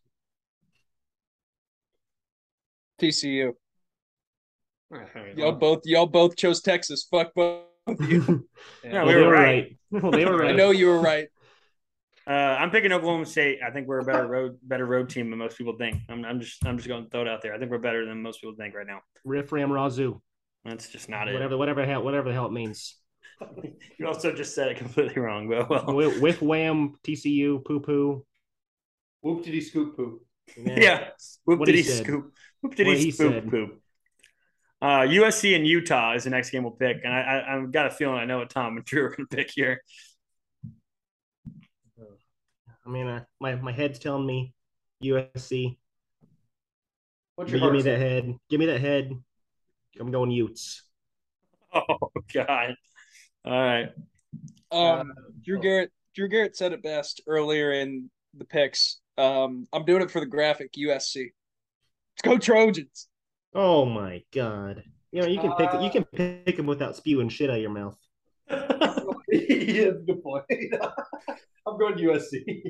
T C U. Y'all both, y'all both chose Texas. Fuck both of you. Yeah, well, we were right. right. Well, they were right. I know you were right. Uh, I'm picking Oklahoma State. I think we're a better road, better road team than most people think. I'm, I'm just, I'm just going to throw it out there. I think we're better than most people think right now. Riff Ram Razoo. That's just not whatever, it. Whatever, whatever, whatever the hell it means. You also just said it completely wrong, but well, whiff, whiff wham, T C U, poo poo, whoop diddy scoop poo. Yeah, yeah. Whoop diddy scoop, whoop diddy scoop poo. Uh, U S C and Utah is the next game we'll pick, and I, I, I've got a feeling I know what Tom and Drew are going to pick here. I mean, uh, my my head's telling me U S C. What's your give me that head? Give me that head. I'm going Utes. Oh, God. All right. Um, Drew Garrett Drew Garrett said it best earlier in the picks. Um, I'm doing it for the graphic, U S C. Go Trojans. Oh, my God. You know, you can pick uh, you can pick them without spewing shit out of your mouth. Yeah, good point. I'm going U S C.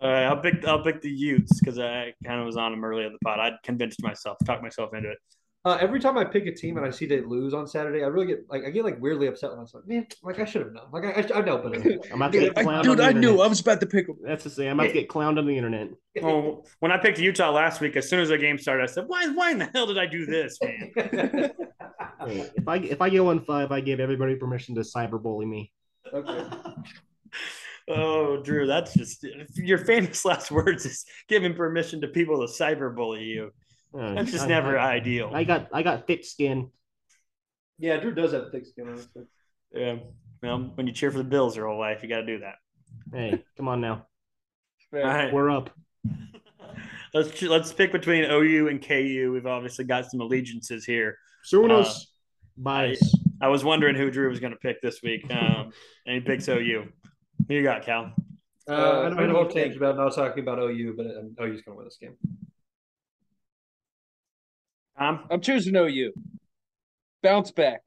All right, I'll pick I'll pick the Utes because I kind of was on them early on the pod. I convinced myself, talked myself into it. Uh, every time I pick a team and I see they lose on Saturday, I really get like I get like weirdly upset when I'm like, man, like I should have known. Like I, I, I know, but I'm about to get clowned. I, dude, on the I internet. knew I was about to pick them. That's the thing. I'm about to get clowned on the internet. Oh, when I picked Utah last week, as soon as the game started, I said, "Why? Why in the hell did I do this, man?" if I if I go on five, I give everybody permission to cyberbully me. Okay. Oh, Drew, that's just your famous last words is giving permission to people to cyberbully you. Uh, That's just I, never I, ideal. I got I got thick skin. Yeah, Drew does have thick skin. Honestly. Yeah. Well, when you cheer for the Bills your whole life, you got to do that. Hey, come on now. All right. We're up. let's let's pick between O U and K U. We've obviously got some allegiances here. Sooners. Uh, Bias. I, I was wondering who Drew was going to pick this week, um, and he picks O U. Who you got, Cal? Uh, uh, I don't know what changed about not talking about O U, but um, O U's going to win this game. Tom? I'm choosing O U. Bounce back.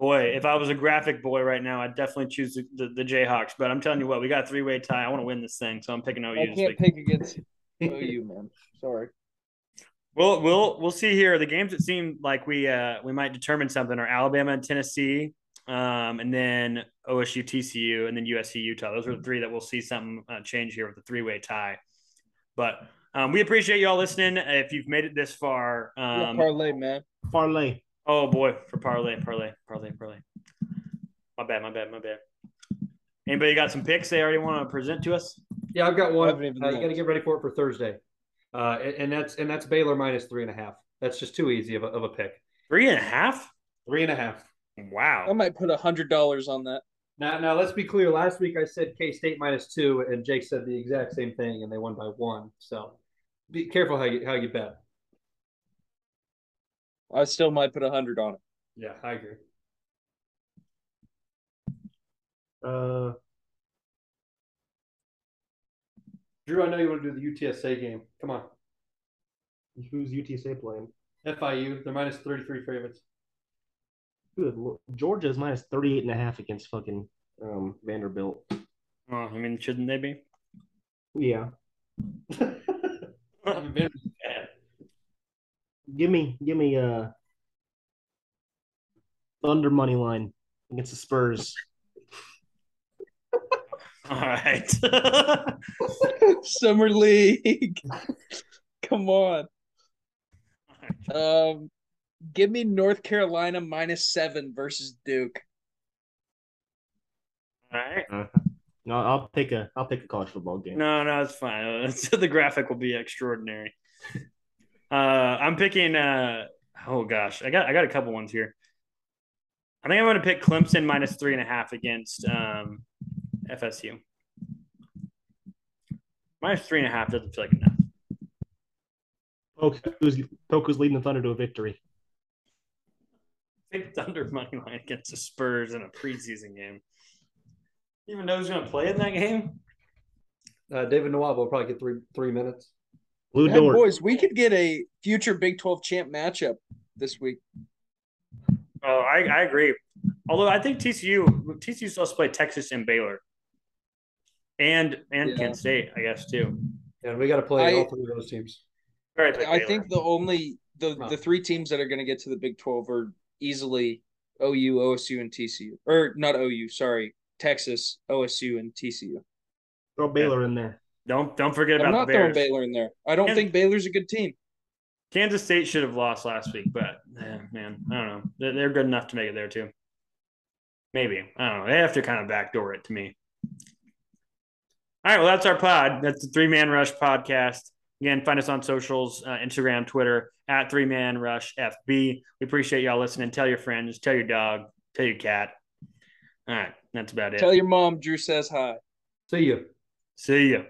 Boy, if I was a graphic boy right now, I'd definitely choose the, the, the Jayhawks. But I'm telling you what, we got a three-way tie. I want to win this thing, so I'm picking O U. I can't this week. pick against O U, man. Sorry. Well, we'll we'll see here. The games that seem like we uh, we might determine something are Alabama and Tennessee, um, and then O S U, T C U, and then U S C, Utah. Those are the three that we'll see something uh, change here with the three-way tie. But – Um, we appreciate y'all listening. If you've made it this far, um, yeah, parlay, man, parlay. Oh boy, for parlay, parlay, parlay, parlay. My bad, my bad, my bad. Anybody got some picks they already want to present to us? Yeah, I've got one. Uh, you got to get ready for it for Thursday, uh, and, and that's and that's Baylor minus three and a half. That's just too easy of a, of a pick. Three and a half. Three and a half. Wow. I might put a hundred dollars on that. Now, now, let's be clear. Last week I said K-State minus two, and Jake said the exact same thing, and they won by one. So be careful how you how you bet. I still might put a hundred on it. Yeah, I agree. Uh, Drew, I know you want to do the U T S A game. Come on. Who's U T S A playing? F I U. They're minus thirty-three favorites. Good Lord. Georgia's minus thirty-eight and a half against fucking um, Vanderbilt. Oh, I mean, shouldn't they be? Yeah. give me, give me uh, Thunder money line against the Spurs. All right. Summer League. Come on. Um. Give me North Carolina minus seven versus Duke. All right. Uh, no, I'll pick a. I'll pick a college football game. No, no, it's fine. The graphic will be extraordinary. Uh, I'm picking. Uh, oh gosh, I got. I got a couple ones here. I think I'm going to pick Clemson minus three and a half against um, F S U. Minus three and a half doesn't feel like enough. Poku's, Poku's leading the Thunder to a victory. Pick Thunder money line against the Spurs in a preseason game. You even know who's going to play in that game? Uh, David Nwaba will probably get three three minutes. Blue yeah, Dort. Boys, we could get a future Big twelve champ matchup this week. Oh, I, I agree. Although I think T C U T C U is supposed to play Texas and Baylor, and and yeah. Kent State, I guess too. Yeah, we got to play I, all three of those teams. All right, I Baylor. think the only the huh. the three teams that are going to get to the Big twelve are. Easily O U, O S U, and T C U. Or not O U, sorry. Texas, O S U, and T C U. Throw Baylor in there. Don't don't forget I'm about the Bears. I'm not throwing Baylor in there. I don't Kansas, think Baylor's a good team. Kansas State should have lost last week, but, eh, man, I don't know. They're, they're good enough to make it there, too. Maybe. I don't know. They have to kind of backdoor it to me. All right, well, that's our pod. That's the Three Man Rush podcast. Again, find us on socials, uh, Instagram, Twitter, at three man rush F B. We appreciate y'all listening. Tell your friends, tell your dog, tell your cat. All right, that's about it. Tell your mom Drew says hi. See you. See you.